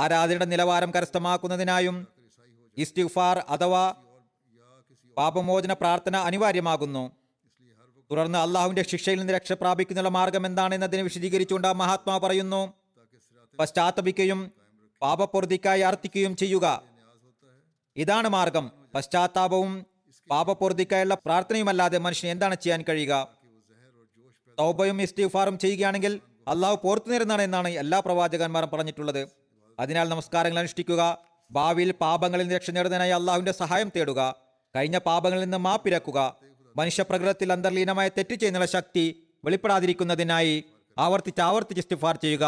ആരാധനയുടെ നിലവാരം കരസ്ഥമാക്കുന്നതിനായും ഇസ്തിഗ്ഫാർ അഥവാ പാപമോചന പ്രാർത്ഥന അനിവാര്യമാകുന്നു. തുടർന്ന് അള്ളാഹുവിന്റെ ശിക്ഷയിൽ നിന്ന് രക്ഷ പ്രാപിക്കുന്നതിനുള്ള മാർഗം എന്താണെന്നതിനെ വിശദീകരിച്ചുകൊണ്ട് മഹാത്മാ പറയുന്നു: പശ്ചാത്തപിക്കുകയും പാപപൂർത്തിക്കായി അർത്ഥിക്കുകയും ചെയ്യുക. ഇതാണ് മാർഗം. പശ്ചാത്താപവും പാപപൂർത്തിക്കായുള്ള പ്രാർത്ഥനയുമല്ലാതെ മനുഷ്യന് എന്താണ് ചെയ്യാൻ കഴിയുക? തൗബയും ഇസ്തിഗ്ഫാറും ചെയ്യുകയാണെങ്കിൽ അള്ളാഹു പോർത്തു നേരുന്നതാണ് എന്നാണ് എല്ലാ പ്രവാചകന്മാരും പറഞ്ഞിട്ടുള്ളത്. അതിനാൽ നമസ്കാരങ്ങൾ അനുഷ്ഠിക്കുക, ഭാവിയിൽ പാപങ്ങളിൽ നിന്ന് രക്ഷ നേടുന്നതിനായി അള്ളാഹുവിന്റെ സഹായം തേടുക, കഴിഞ്ഞ പാപങ്ങളിൽ നിന്ന് മാപ്പിരക്കുക, മനുഷ്യപ്രകൃതത്തിൽ അന്തർലീനമായ തെറ്റ് ചെയ്യുന്നതിനുള്ള ശക്തി വെളിപ്പെടാതിരിക്കുന്നതിനായി ആവർത്തിച്ച് ആവർത്തിച്ച് ഇസ്തിഗ്ഫാർ ചെയ്യുക.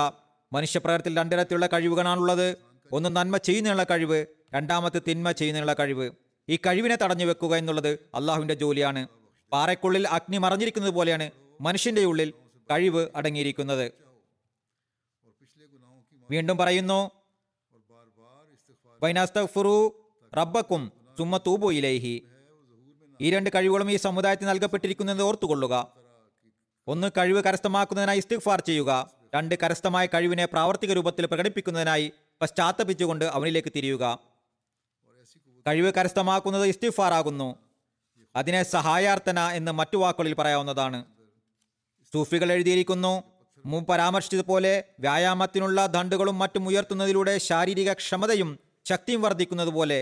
മനുഷ്യപ്രകൃതത്തിൽ രണ്ടിടത്തിലുള്ള കഴിവുകളാണുള്ളത്. ഒന്ന്, നന്മ ചെയ്യുന്നതിനുള്ള കഴിവ്; രണ്ടാമത്തെ, തിന്മ ചെയ്യുന്നതിനുള്ള കഴിവ്. ഈ കഴിവിനെ തടഞ്ഞു വെക്കുക എന്നുള്ളത് അള്ളാഹുവിന്റെ ജോലിയാണ്. പാറയ്ക്കുള്ളിൽ അഗ്നി മറഞ്ഞിരിക്കുന്നത് പോലെയാണ് മനുഷ്യന്റെ ഉള്ളിൽ കഴിവ് അടങ്ങിയിരിക്കുന്നത്. വീണ്ടും പറയുന്നു: വൈനാസ്തഗ്ഫിറു റബ്ബക്കും സുമ്മ തൂബു ഇലൈഹി. ഈ രണ്ട് കഴിവുകളും ഈ സമുദായത്തിന് നൽകപ്പെട്ടിരിക്കുന്നത് ഓർത്തുകൊള്ളുക. ഒന്ന്, കഴിവ് കരസ്ഥമാക്കുന്നതിനായി ഇസ്തിഗ്ഫാർ ചെയ്യുക. രണ്ട്, കരസ്ഥമായ കഴിവിനെ പ്രാവർത്തിക രൂപത്തിൽ പ്രകടിപ്പിക്കുന്നതിനായി പശ്ചാത്തപിച്ചുകൊണ്ട് അവനിലേക്ക് തിരിയുക. കഴിവ് കരസ്ഥമാക്കുന്നത് ഇസ്തിഗ്ഫാർ ആകുന്നു. അതിനെ സഹായാർത്ഥന എന്ന് മറ്റു വാക്കുകളിൽ പറയാവുന്നതാണ്. സൂഫികൾ എഴുതിയിരിക്കുന്നു: മുമ്പ് പരാമർശിച്ചതുപോലെ വ്യായാമത്തിനുള്ള ദണ്ഡുകളും മറ്റും ഉയർത്തുന്നതിലൂടെ ശാരീരിക ക്ഷമതയും ശക്തിയും വർദ്ധിക്കുന്നതുപോലെ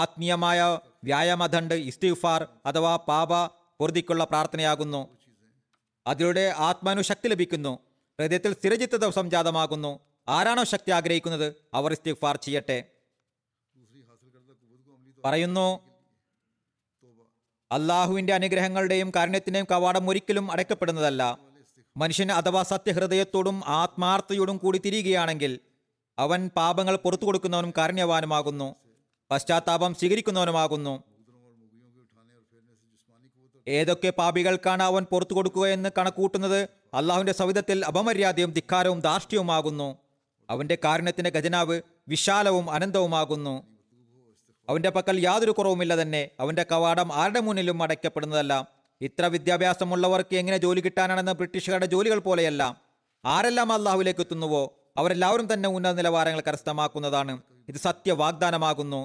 ആത്മീയമായ വ്യായാമ ദണ്ഡ് ഇസ്തിഗ്ഫാർ അഥവാ പാപ പൂർത്തിക്കുള്ള പ്രാർത്ഥനയാകുന്നു. അതിലൂടെ ആത്മാനുശക്തി ലഭിക്കുന്നു, ഹൃദയത്തിൽ സ്ഥിരചിത്തത സംജാതമാകുന്നു. ആരാണോ ശക്തി ആഗ്രഹിക്കുന്നത് അവർ ഇസ്തിഗ്ഫാർ ചെയ്യട്ടെ. പറയുന്നു: അള്ളാഹുവിന്റെ അനുഗ്രഹങ്ങളുടെയും കാരുണ്യത്തിന്റെയും കവാടം ഒരിക്കലും അടയ്ക്കപ്പെടുന്നതല്ല. മനുഷ്യൻ അഥവാ സത്യഹൃദയത്തോടും ആത്മാർത്ഥയോടും കൂടി തിരിയുകയാണെങ്കിൽ അവൻ പാപങ്ങൾ പുറത്തു കൊടുക്കുന്നവനും കാരുണ്യവാനുമാകുന്നു, പശ്ചാത്താപം സ്വീകരിക്കുന്നവനുമാകുന്നു. ഏതൊക്കെ പാപികൾക്കാണ് അവൻ പുറത്തു കൊടുക്കുക എന്ന് കണക്കൂട്ടുന്നത് അള്ളാഹുവിന്റെ സവിധത്തിൽ അപമര്യാദയും ധിക്കാരവും ധാർഷ്ട്യവുമാകുന്നു. അവന്റെ കാരുണ്യത്തിന്റെ ഖജനാവ് വിശാലവും അനന്തവുമാകുന്നു. അവന്റെ പക്കൽ യാതൊരു കുറവുമില്ല തന്നെ. അവന്റെ കവാടം ആരുടെ മുന്നിലും അടയ്ക്കപ്പെടുന്നതല്ല. ഇത്ര വിദ്യാഭ്യാസമുള്ളവർക്ക് എങ്ങനെ ജോലി കിട്ടാനാണെന്ന് ബ്രിട്ടീഷുകാരുടെ ജോലികൾ പോലെയല്ല. ആരെല്ലാം അള്ളാഹുവിലേക്ക് എത്തുന്നുവോ അവരെല്ലാവരും തന്നെ ഉന്നത നിലവാരങ്ങൾ കരസ്ഥമാക്കുന്നതാണ്. ഇത് സത്യവാഗ്ദാനമാകുന്നു.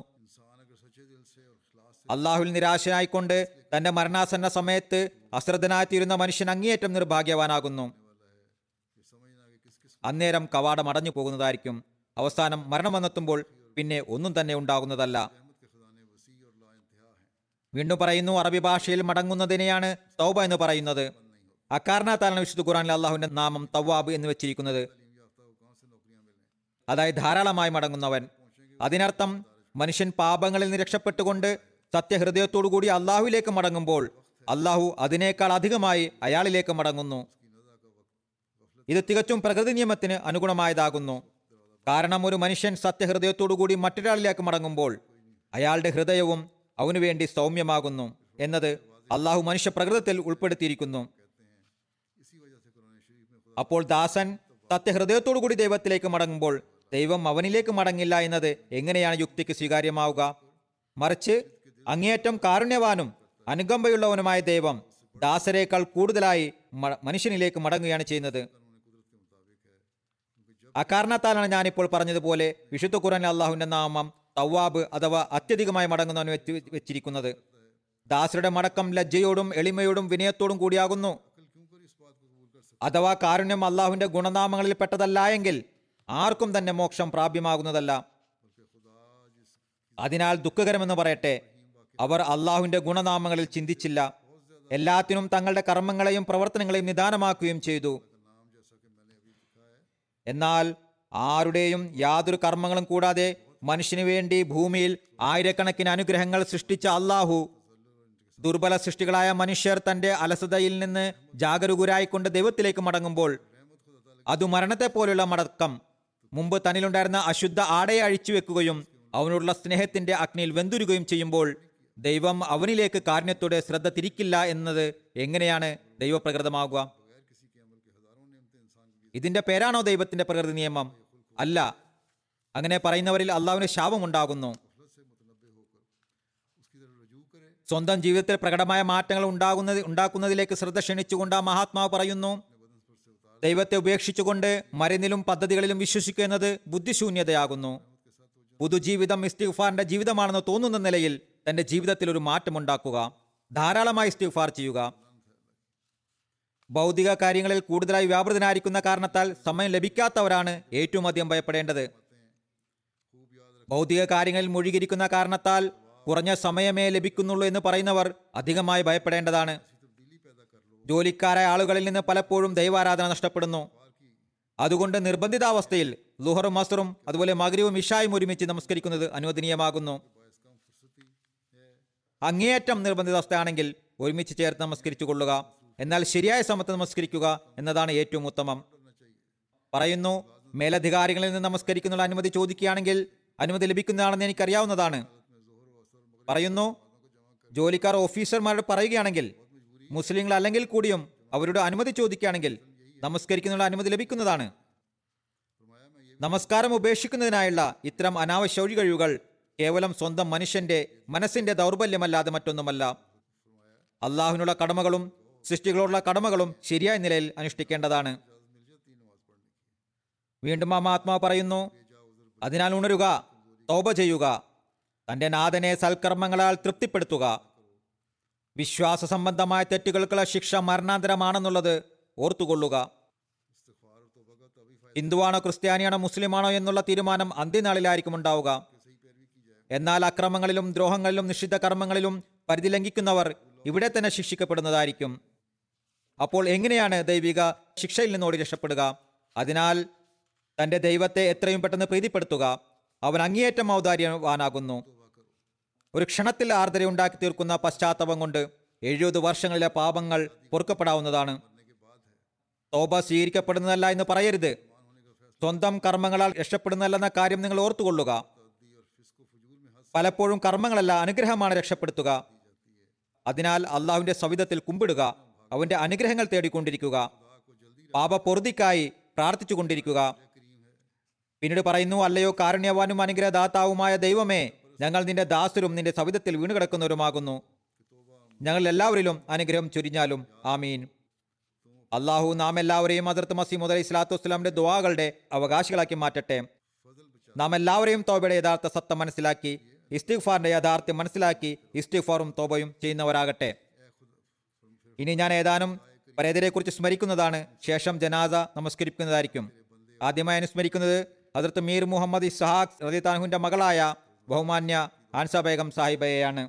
അള്ളാഹുവിൽ നിരാശനായിക്കൊണ്ട് തന്റെ മരണാസന്ന സമയത്ത് അശ്രദ്ധനായിത്തീരുന്ന മനുഷ്യൻ അങ്ങേയറ്റം നിർഭാഗ്യവാനാകുന്നു. അന്നേരം കവാടം അടഞ്ഞു പോകുന്നതായിരിക്കും. അവസാനം മരണമെന്നെത്തുമ്പോൾ പിന്നെ ഒന്നും തന്നെ ഉണ്ടാകുന്നതല്ല. വീണ്ടും പറയുന്നു: അറബി ഭാഷയിൽ മടങ്ങുന്നതിനെയാണ് തൗബ എന്ന് പറയുന്നത്. അക്കാരണത്താലാണ് വിശുദ്ധ ഖുർആനിൽ അള്ളാഹുവിന്റെ നാമം തവ്വാബ് എന്ന് വെച്ചിരിക്കുന്നത്. അതായത് ധാരാളമായി മടങ്ങുന്നവൻ. അതിനർത്ഥം മനുഷ്യൻ പാപങ്ങളിൽ നിന്ന് രക്ഷപ്പെട്ടുകൊണ്ട് സത്യഹൃദയത്തോടുകൂടി അള്ളാഹുവിലേക്ക് മടങ്ങുമ്പോൾ അള്ളാഹു അതിനേക്കാൾ അധികമായി അയാളിലേക്ക് മടങ്ങുന്നു. ഇത് തികച്ചും പ്രകൃതി നിയമത്തിന് അനുഗുണമായതാകുന്നു. കാരണം ഒരു മനുഷ്യൻ സത്യഹൃദയത്തോടുകൂടി മറ്റൊരാളിലേക്ക് മടങ്ങുമ്പോൾ അയാളുടെ ഹൃദയവും അവനു വേണ്ടി സൗമ്യമാകുന്നു എന്നത് അള്ളാഹു മനുഷ്യ പ്രകൃതത്തിൽ ഉൾപ്പെടുത്തിയിരിക്കുന്നു. അപ്പോൾ ദാസൻ സത്യഹൃദയത്തോടുകൂടി ദൈവത്തിലേക്ക് മടങ്ങുമ്പോൾ ദൈവം അവനിലേക്ക് മടങ്ങില്ല എന്നത് എങ്ങനെയാണ് യുക്തിക്ക് സ്വീകാര്യമാവുക? മറിച്ച് അങ്ങേയറ്റം കാരുണ്യവാനും അനുകമ്പയുള്ളവനുമായ ദൈവം ദാസരേക്കാൾ കൂടുതലായി മനുഷ്യനിലേക്ക് മടങ്ങുകയാണ് ചെയ്യുന്നത്. അക്കാരണത്താലാണ് ഞാനിപ്പോൾ പറഞ്ഞതുപോലെ വിശുദ്ധ ഖുർആനിൽ അള്ളാഹുവിന്റെ നാമം തവ്വാബ് അഥവാ അത്യധികമായി മടങ്ങുന്നവന് വെച്ച് വെച്ചിരിക്കുന്നത്. ദാസരുടെ മടക്കം ലജ്ജയോടും എളിമയോടും വിനയത്തോടും കൂടിയാകുന്നു. അഥവാ കാരുണ്യം അള്ളാഹുവിന്റെ ഗുണനാമങ്ങളിൽ പെട്ടതല്ല എങ്കിൽ ആർക്കും തന്നെ മോക്ഷം പ്രാപ്യമാകുന്നതല്ല. അതിനാൽ ദുഃഖകരമെന്ന് പറയട്ടെ, അവർ അള്ളാഹുവിന്റെ ഗുണനാമങ്ങളിൽ ചിന്തിച്ചില്ല. എല്ലാത്തിനും തങ്ങളുടെ കർമ്മങ്ങളെയും പ്രവർത്തനങ്ങളെയും നിദാനമാക്കുകയും ചെയ്തു. എന്നാൽ ആരുടെയും യാതൊരു കർമ്മങ്ങളും കൂടാതെ മനുഷ്യന് വേണ്ടി ഭൂമിയിൽ ആയിരക്കണക്കിന് അനുഗ്രഹങ്ങൾ സൃഷ്ടിച്ച അള്ളാഹു ദുർബല സൃഷ്ടികളായ മനുഷ്യർ തന്റെ അലസതയിൽ നിന്ന് ജാഗരൂകരായിക്കൊണ്ട് ദൈവത്തിലേക്ക് മടങ്ങുമ്പോൾ അതു മരണത്തെ പോലെയുള്ള മടക്കം. മുമ്പ് തന്നിലുണ്ടായിരുന്ന അശുദ്ധ ആടയെ അഴിച്ചു വെക്കുകയും അവനോടുള്ള സ്നേഹത്തിന്റെ അഗ്നിയിൽ വെന്തുരുകയും ചെയ്യുമ്പോൾ ദൈവം അവനിലേക്ക് കാരുണ്യത്തോടെ ശ്രദ്ധ തിരിക്കില്ല എന്നത് എങ്ങനെയാണ് ദൈവപ്രകൃതമാകുക? ഇതിന്റെ പേരാണോ ദൈവത്തിന്റെ പ്രകൃതി നിയമം? അല്ല. അങ്ങനെ പറയുന്നവരിൽ അള്ളാഹുവിന് ശാപമുണ്ടാകുന്നു. സ്വന്തം ജീവിതത്തിൽ പ്രകടമായ മാറ്റങ്ങൾ ഉണ്ടാകുന്നത് ഉണ്ടാക്കുന്നതിലേക്ക് ശ്രദ്ധ ക്ഷണിച്ചുകൊണ്ട് ആ മഹാത്മാവ് പറയുന്നു, ദൈവത്തെ ഉപേക്ഷിച്ചുകൊണ്ട് മരുന്നിലും പദ്ധതികളിലും വിശ്വസിക്കുക എന്നത് ബുദ്ധിശൂന്യതയാകുന്നു. പുതുജീവിതം ഇസ്തിഗ്ഫാറിന്റെ ജീവിതമാണെന്ന് തോന്നുന്ന നിലയിൽ തന്റെ ജീവിതത്തിൽ ഒരു മാറ്റമുണ്ടാക്കുക. ധാരാളമായി ഇസ്തിഗ്ഫാർ ചെയ്യുക. ഭൗതിക കാര്യങ്ങളിൽ കൂടുതലായി വ്യാപൃതനായിരിക്കുന്ന കാരണത്താൽ സമയം ലഭിക്കാത്തവരാണ് ഏറ്റവും അധികം ഭയപ്പെടേണ്ടത്. ഭൗതിക കാര്യങ്ങളിൽ മുഴുകിയിരിക്കുന്ന കാരണത്താൽ കുറഞ്ഞ സമയമേ ലഭിക്കുന്നുള്ളൂ എന്ന് പറയുന്നവർ അധികമായി ഭയപ്പെടേണ്ടതാണ്. ജോലിക്കാരായ ആളുകളിൽ നിന്ന് പലപ്പോഴും ദൈവാരാധന നഷ്ടപ്പെടുന്നു. അതുകൊണ്ട് നിർബന്ധിതാവസ്ഥയിൽ ലുഹറും അസ്റും അതുപോലെ മഗ്രിബും ഇശായും ഒരുമിച്ച് നമസ്കരിക്കുന്നത് അനുവദനീയമാകുന്നു. അങ്ങേയറ്റം നിർബന്ധിതാവസ്ഥയാണെങ്കിൽ ഒരുമിച്ച് ചേർത്ത് നമസ്കരിച്ചു കൊള്ളുക. എന്നാൽ ശരിയായ സമയത്ത് നമസ്കരിക്കുക എന്നതാണ് ഏറ്റവും ഉത്തമം. പറയുന്നു, മേലധികാരികളിൽ നിന്ന് നമസ്കരിക്കുന്ന അനുമതി ചോദിക്കുകയാണെങ്കിൽ അനുമതി ലഭിക്കുന്നതാണെന്ന് എനിക്കറിയാവുന്നതാണ്. പറയുന്നു, ജോലിക്കാർ ഓഫീസർമാരോട് പറയുകയാണെങ്കിൽ, മുസ്ലിങ്ങൾ അല്ലെങ്കിൽ കൂടിയും അവരുടെ അനുമതി ചോദിക്കുകയാണെങ്കിൽ നമസ്കരിക്കുന്ന അനുമതി ലഭിക്കുന്നതാണ്. നമസ്കാരം ഉപേക്ഷിക്കുന്നതിനായുള്ള ഇത്തരം അനാവശ്യ ഒഴികഴിവുകൾ കേവലം സ്വന്തം മനുഷ്യന്റെ മനസ്സിന്റെ ദൗർബല്യമല്ലാതെ മറ്റൊന്നുമല്ല. അള്ളാഹുവിനുള്ള കടമകളും സൃഷ്ടികളോടുള്ള കടമകളും ശരിയായ നിലയിൽ അനുഷ്ഠിക്കേണ്ടതാണ്. വീണ്ടും ആ മഹാത്മാവ് പറയുന്നു, അതിനാൽ ഉണരുക, തൗബ ചെയ്യുക, തന്റെ നാഥനെ സൽക്കർമ്മങ്ങളാൽ തൃപ്തിപ്പെടുത്തുക. വിശ്വാസ സംബന്ധമായ തെറ്റുകൾക്കുള്ള ശിക്ഷ മരണാന്തരമാണെന്നുള്ളത് ഓർത്തുകൊള്ളുക. ഹിന്ദുവാണോ ക്രിസ്ത്യാനിയാണോ മുസ്ലിമാണോ എന്നുള്ള തീരുമാനം അന്ത്യനാളിലായിരിക്കും ഉണ്ടാവുക. എന്നാൽ അക്രമങ്ങളിലും ദ്രോഹങ്ങളിലും നിഷിദ്ധ കർമ്മങ്ങളിലും പരിധി ലംഘിക്കുന്നവർ ഇവിടെ തന്നെ ശിക്ഷിക്കപ്പെടുന്നതായിരിക്കും. അപ്പോൾ എങ്ങനെയാണ് ദൈവിക ശിക്ഷയിൽ നിന്നോടി രക്ഷപ്പെടുക? അതിനാൽ തന്റെ ദൈവത്തെ എത്രയും പെട്ടെന്ന് പ്രീതിപ്പെടുത്തുക. അവൻ അങ്ങേയറ്റം ഔദാര്യവാനാകുന്നു. ഒരു ക്ഷണത്തിൽ ആർദ്രയുണ്ടാക്കി തീർക്കുന്ന പശ്ചാത്തപം കൊണ്ട് എഴുപത് വർഷങ്ങളിലെ പാപങ്ങൾ പൊറുക്കപ്പെടാവുന്നതാണ്. തൗബ സ്വീകരിക്കപ്പെടുന്നതല്ല എന്ന് പറയരുത്. സ്വന്തം കർമ്മങ്ങളാൽ രക്ഷപ്പെടുന്നതല്ലെന്ന കാര്യം നിങ്ങൾ ഓർത്തുകൊള്ളുക. പലപ്പോഴും കർമ്മങ്ങളല്ല, അനുഗ്രഹമാണ് രക്ഷപ്പെടുത്തുക. അതിനാൽ അള്ളാഹുവിന്റെ സവിധത്തിൽ കുമ്പിടുക, അവന്റെ അനുഗ്രഹങ്ങൾ തേടിക്കൊണ്ടിരിക്കുക, പാപപൊറുതിക്കായി പ്രാർത്ഥിച്ചു കൊണ്ടിരിക്കുക. പിന്നീട് പറയുന്നു, അല്ലയോ കാരുണ്യവാനും അനുഗ്രഹദാതാവുമായ ദൈവമേ, ഞങ്ങൾ നിന്റെ ദാസരും നിന്റെ സവിധത്തിൽ വീണുകിടക്കുന്നവരുമാകുന്നു. ഞങ്ങൾ എല്ലാവരിലും അനുഗ്രഹം ചൊരിഞ്ഞാലും. ആമീൻ. അള്ളാഹു നാം എല്ലാവരെയും ഹദ്റത്ത് മസീഹ് മൗഊദ് അലൈഹി സ്വലാത്തു വസ്സലാമിന്റെ ദുആകളുടെ അവകാശികളാക്കി മാറ്റട്ടെ. നാം എല്ലാവരെയും തൗബയുടെ യഥാർത്ഥ സത്ത മനസ്സിലാക്കി ഇസ്തിഗ്ഫാറിന്റെ യാഥാർത്ഥ്യം മനസ്സിലാക്കി ഇസ്തിഗ്ഫാറും തൗബയും ചെയ്യുന്നവരാകട്ടെ. ഇനി ഞാൻ ഏതാനും പരേതരെ കുറിച്ച് സ്മരിക്കുന്നതാണ്. ശേഷം ജനാസ നമസ്കരിക്കുന്നതായിരിക്കും. ആദ്യമായി അനുസ്മരിക്കുന്നത് ഹദ്റത്ത് മീർ മുഹമ്മദ് ഇസ്ഹാഖ് റളിയല്ലാഹു അൻഹുവിന്റെ മകളായ ബഹുമാന്യ ആൻസ ബേഗം സാഹിബയെയാണ്.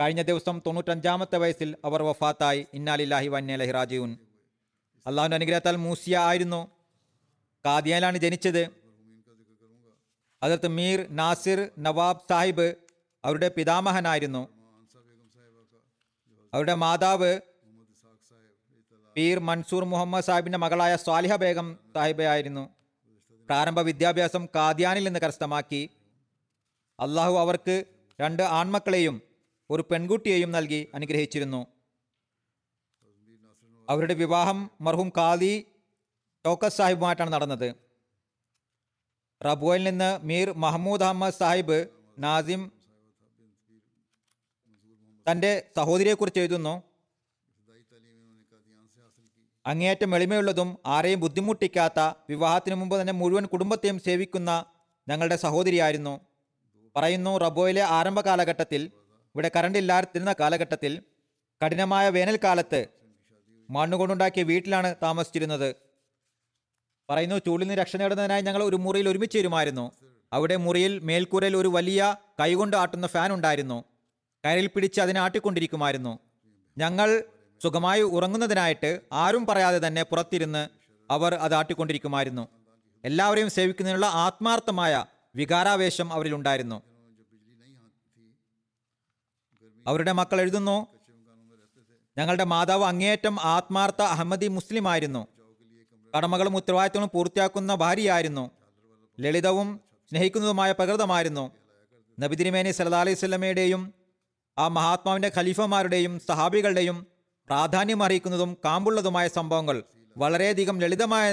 കഴിഞ്ഞ ദിവസം തൊണ്ണൂറ്റഞ്ചാമത്തെ വയസ്സിൽ അവർ വഫാത്തായി. ഇന്നാ ലില്ലാഹി വ ഇന്നാ ഇലൈഹി റാജിഊൻ. അള്ളാഹുവിന്റെ അനുഗ്രഹത്താൽ മൂസിയ ആയിരുന്നു. കാദിയാനിലാണ് ജനിച്ചത്. ഹദ്റത്ത് മീർ നാസിർ നവാബ് സാഹിബ് അവരുടെ പിതാമഹനായിരുന്നു. അവരുടെ മാതാവ് പീർ മൻസൂർ മുഹമ്മദ് സാഹിബിന്റെ മകളായ സ്വാലിഹ ബേഗം സാഹിബയായിരുന്നു. പ്രാരംഭ വിദ്യാഭ്യാസം കാദിയാനിൽ നിന്ന് കരസ്ഥമാക്കി. അള്ളാഹു അവർക്ക് രണ്ട് ആൺമക്കളെയും ഒരു പെൺകുട്ടിയെയും നൽകി അനുഗ്രഹിച്ചിരുന്നു. അവരുടെ വിവാഹം മർഹൂം കാദി ടോക്കസ് സാഹിബുമായിട്ടാണ് നടന്നത്. റബുവയിൽ നിന്ന് മീർ മഹ്മൂദ് അഹമ്മദ് സാഹിബ് നാസിം തന്റെ സഹോദരിയെക്കുറിച്ച് എഴുതുന്നു, അങ്ങേയറ്റം എളിമയുള്ളതും ആരെയും ബുദ്ധിമുട്ടിക്കാത്ത, വിവാഹത്തിന് മുമ്പ് തന്നെ മുഴുവൻ കുടുംബത്തെയും സേവിക്കുന്ന ഞങ്ങളുടെ സഹോദരിയായിരുന്നു. പറയുന്നു, റബോയിലെ ആരംഭ കാലഘട്ടത്തിൽ, ഇവിടെ കറണ്ട് ഇല്ലാതിരുന്ന കാലഘട്ടത്തിൽ, കഠിനമായ വേനൽക്കാലത്ത് മണ്ണുകൊണ്ടുണ്ടാക്കിയ വീട്ടിലാണ് താമസിച്ചിരുന്നത്. പറയുന്നു, ചൂടിൽ നിന്ന് രക്ഷ നേടുന്നതിനായി ഞങ്ങൾ ഒരു മുറിയിൽ ഒരുമിച്ചിരുമായിരുന്നു. അവിടെ മുറിയിൽ മേൽക്കൂരയിൽ ഒരു വലിയ കൈകൊണ്ട് ആട്ടുന്ന ഫാൻ ഉണ്ടായിരുന്നു. കയറിൽ പിടിച്ച് അതിനെ ആട്ടിക്കൊണ്ടിരിക്കുമായിരുന്നു. ഞങ്ങൾ സുഖമായി ഉറങ്ങുന്നതിനായിട്ട് ആരും പറയാതെ തന്നെ പുറത്തിരുന്ന് അവർ അത് ആട്ടിക്കൊണ്ടിരിക്കുമായിരുന്നു. എല്ലാവരെയും സേവിക്കുന്നതിനുള്ള ആത്മാർത്ഥമായ വികാരാവേശം അവരിലുണ്ടായിരുന്നു. അവരുടെ മക്കൾ എഴുതുന്നു, ഞങ്ങളുടെ മാതാവ് അങ്ങേയറ്റം ആത്മാർത്ഥ അഹമ്മദി മുസ്ലിം ആയിരുന്നു. കടമകളും ഉത്തരവാദിത്തങ്ങളും പൂർത്തിയാക്കുന്ന ഭാര്യയായിരുന്നു. ലളിതവും സ്നേഹിക്കുന്നതുമായ പ്രകൃതമായിരുന്നു. നബി തിരുമേനി സല്ലല്ലാഹു അലൈഹി വസല്ലമയുടെയും ആ മഹാത്മാവിൻ്റെ ഖലീഫമാരുടെയും സഹാബികളുടെയും പ്രാധാന്യം അറിയിക്കുന്നതും കാമ്പുള്ളതുമായ സംഭവങ്ങൾ വളരെയധികം ലളിതമായ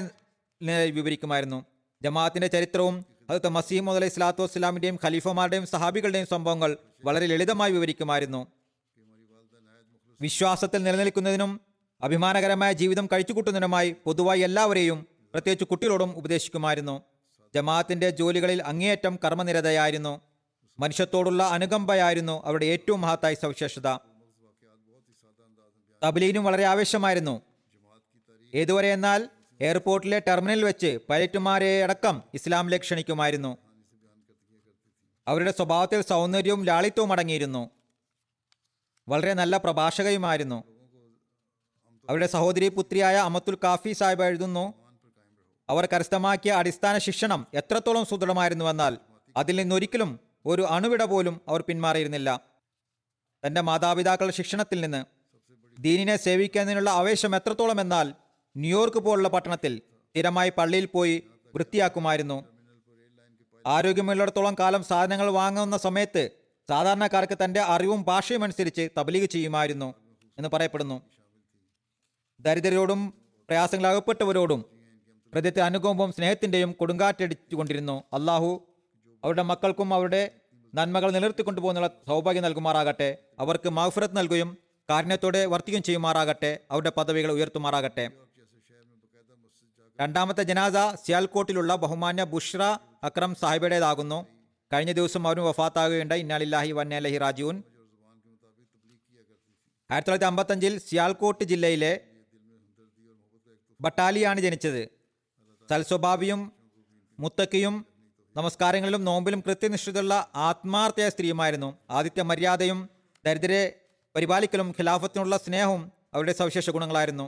വിവരിക്കുമായിരുന്നു. ജമാഅത്തിൻ്റെ ചരിത്രവും ഹദരത്ത് മസീഹ് മൗഊദ് അലൈഹി സ്വലാത്തു വസ്സലാമിൻ്റെയും ഖലീഫമാരുടെയും സഹാബികളുടെയും സംഭവങ്ങൾ വളരെ ലളിതമായി വിവരിക്കുമായിരുന്നു. വിശ്വാസത്തിൽ നിലനിൽക്കുന്നതിനും അഭിമാനകരമായ ജീവിതം കഴിച്ചുകൂട്ടുന്നതിനുമായി പൊതുവായി എല്ലാവരെയും പ്രത്യേകിച്ച് കുട്ടികളോടും ഉപദേശിക്കുമായിരുന്നു. ജമാഅത്തിൻ്റെ ജോലികളിൽ അങ്ങേയറ്റം കർമ്മനിരതയായിരുന്നു. മനുഷ്യത്തോടുള്ള അനുകമ്പയായിരുന്നു അവരുടെ ഏറ്റവും മഹത്തായ സവിശേഷത. തബ്ലീഗിനും വളരെ ആവേശമായിരുന്നു. ഏതുവരെ എന്നാൽ എയർപോർട്ടിലെ ടെർമിനലിൽ വെച്ച് പൈലറ്റുമാരെ അടക്കം ഇസ്ലാമിലേക്ക് ക്ഷണിക്കുമായിരുന്നു. അവരുടെ സ്വഭാവത്തിൽ സൗന്ദര്യവും ലാളിത്യവും അടങ്ങിയിരുന്നു. വളരെ നല്ല പ്രഭാഷകയുമായിരുന്നു. അവരുടെ സഹോദരി പുത്രിയായ അമത്തുൽ കാഫി സാഹിബ് എഴുതുന്നു, അവർ കരസ്ഥമാക്കിയ അടിസ്ഥാന ശിക്ഷണം എത്രത്തോളം സുദൃഢമായിരുന്നുവെന്നാൽ അതിൽ നിന്നൊരിക്കലും ഒരു അണുവിട പോലും അവർ പിന്മാറിയിരുന്നില്ല. തൻ്റെ മാതാപിതാക്കളുടെ ശിക്ഷണത്തിൽ നിന്ന് ദീനിനെ സേവിക്കുന്നതിനുള്ള ആവേശം എത്രത്തോളം എന്നാൽ ന്യൂയോർക്ക് പോലുള്ള പട്ടണത്തിൽ സ്ഥിരമായി പള്ളിയിൽ പോയി വൃത്തിയാക്കുമായിരുന്നു. ആരോഗ്യമുള്ളിടത്തോളം കാലം സാധനങ്ങൾ വാങ്ങുന്ന സമയത്ത് സാധാരണക്കാർക്ക് തൻ്റെ അറിവും ഭാഷയും അനുസരിച്ച് തബ്ലീഗ് ചെയ്യുമായിരുന്നു എന്ന് പറയപ്പെടുന്നു. ദരിദ്രരോടും പ്രയാസങ്ങൾ അകപ്പെട്ടവരോടും ഹൃദയത്തെ അനുകമ്പും സ്നേഹത്തിൻ്റെയും കൊടുങ്കാറ്റടിച്ചുകൊണ്ടിരുന്നു. അള്ളാഹു അവരുടെ മക്കൾക്കും അവരുടെ നന്മകൾ നിലനിർത്തിക്കൊണ്ടു പോകുന്ന സൗഭാഗ്യം നൽകുമാറാകട്ടെ. അവർക്ക് മഗ്ഫിറത്ത് നൽകുകയും കാരുണ്യത്തോടെ വർത്തിക്കുകയും ചെയ്യുമാറാകട്ടെ. അവരുടെ പദവികൾ ഉയർത്തുമാറാകട്ടെ. രണ്ടാമത്തെ ജനാസ സിയാൽകോട്ടിലുള്ള ബഹുമാന്യ ബുഷ്ര അക്രം സാഹിബയുടേതാകുന്നു. കഴിഞ്ഞ ദിവസം അവരും വഫാത്താകുകയുണ്ടായി. ഇന്നാ ലില്ലാഹി വന്നാ ഇലൈഹി റാജിഊൻ. ആയിരത്തി തൊള്ളായിരത്തി അമ്പത്തഞ്ചിൽ സിയാൽകോട്ട് ജില്ലയിലെ ബട്ടാലിയാണ് ജനിച്ചത്. സൽസ്വഭാവിയും മുത്തക്കിയും നമസ്കാരങ്ങളിലും നോമ്പിലും കൃത്യനിഷ്ഠതയുള്ള ആത്മാർത്ഥയ സ്ത്രീയുമായിരുന്നു. ആദിത്യ മര്യാദയും ദരിദ്രരെ പരിപാലിക്കലും ഖിലാഫത്തിനുള്ള സ്നേഹവും അവരുടെ സവിശേഷ ഗുണങ്ങളായിരുന്നു.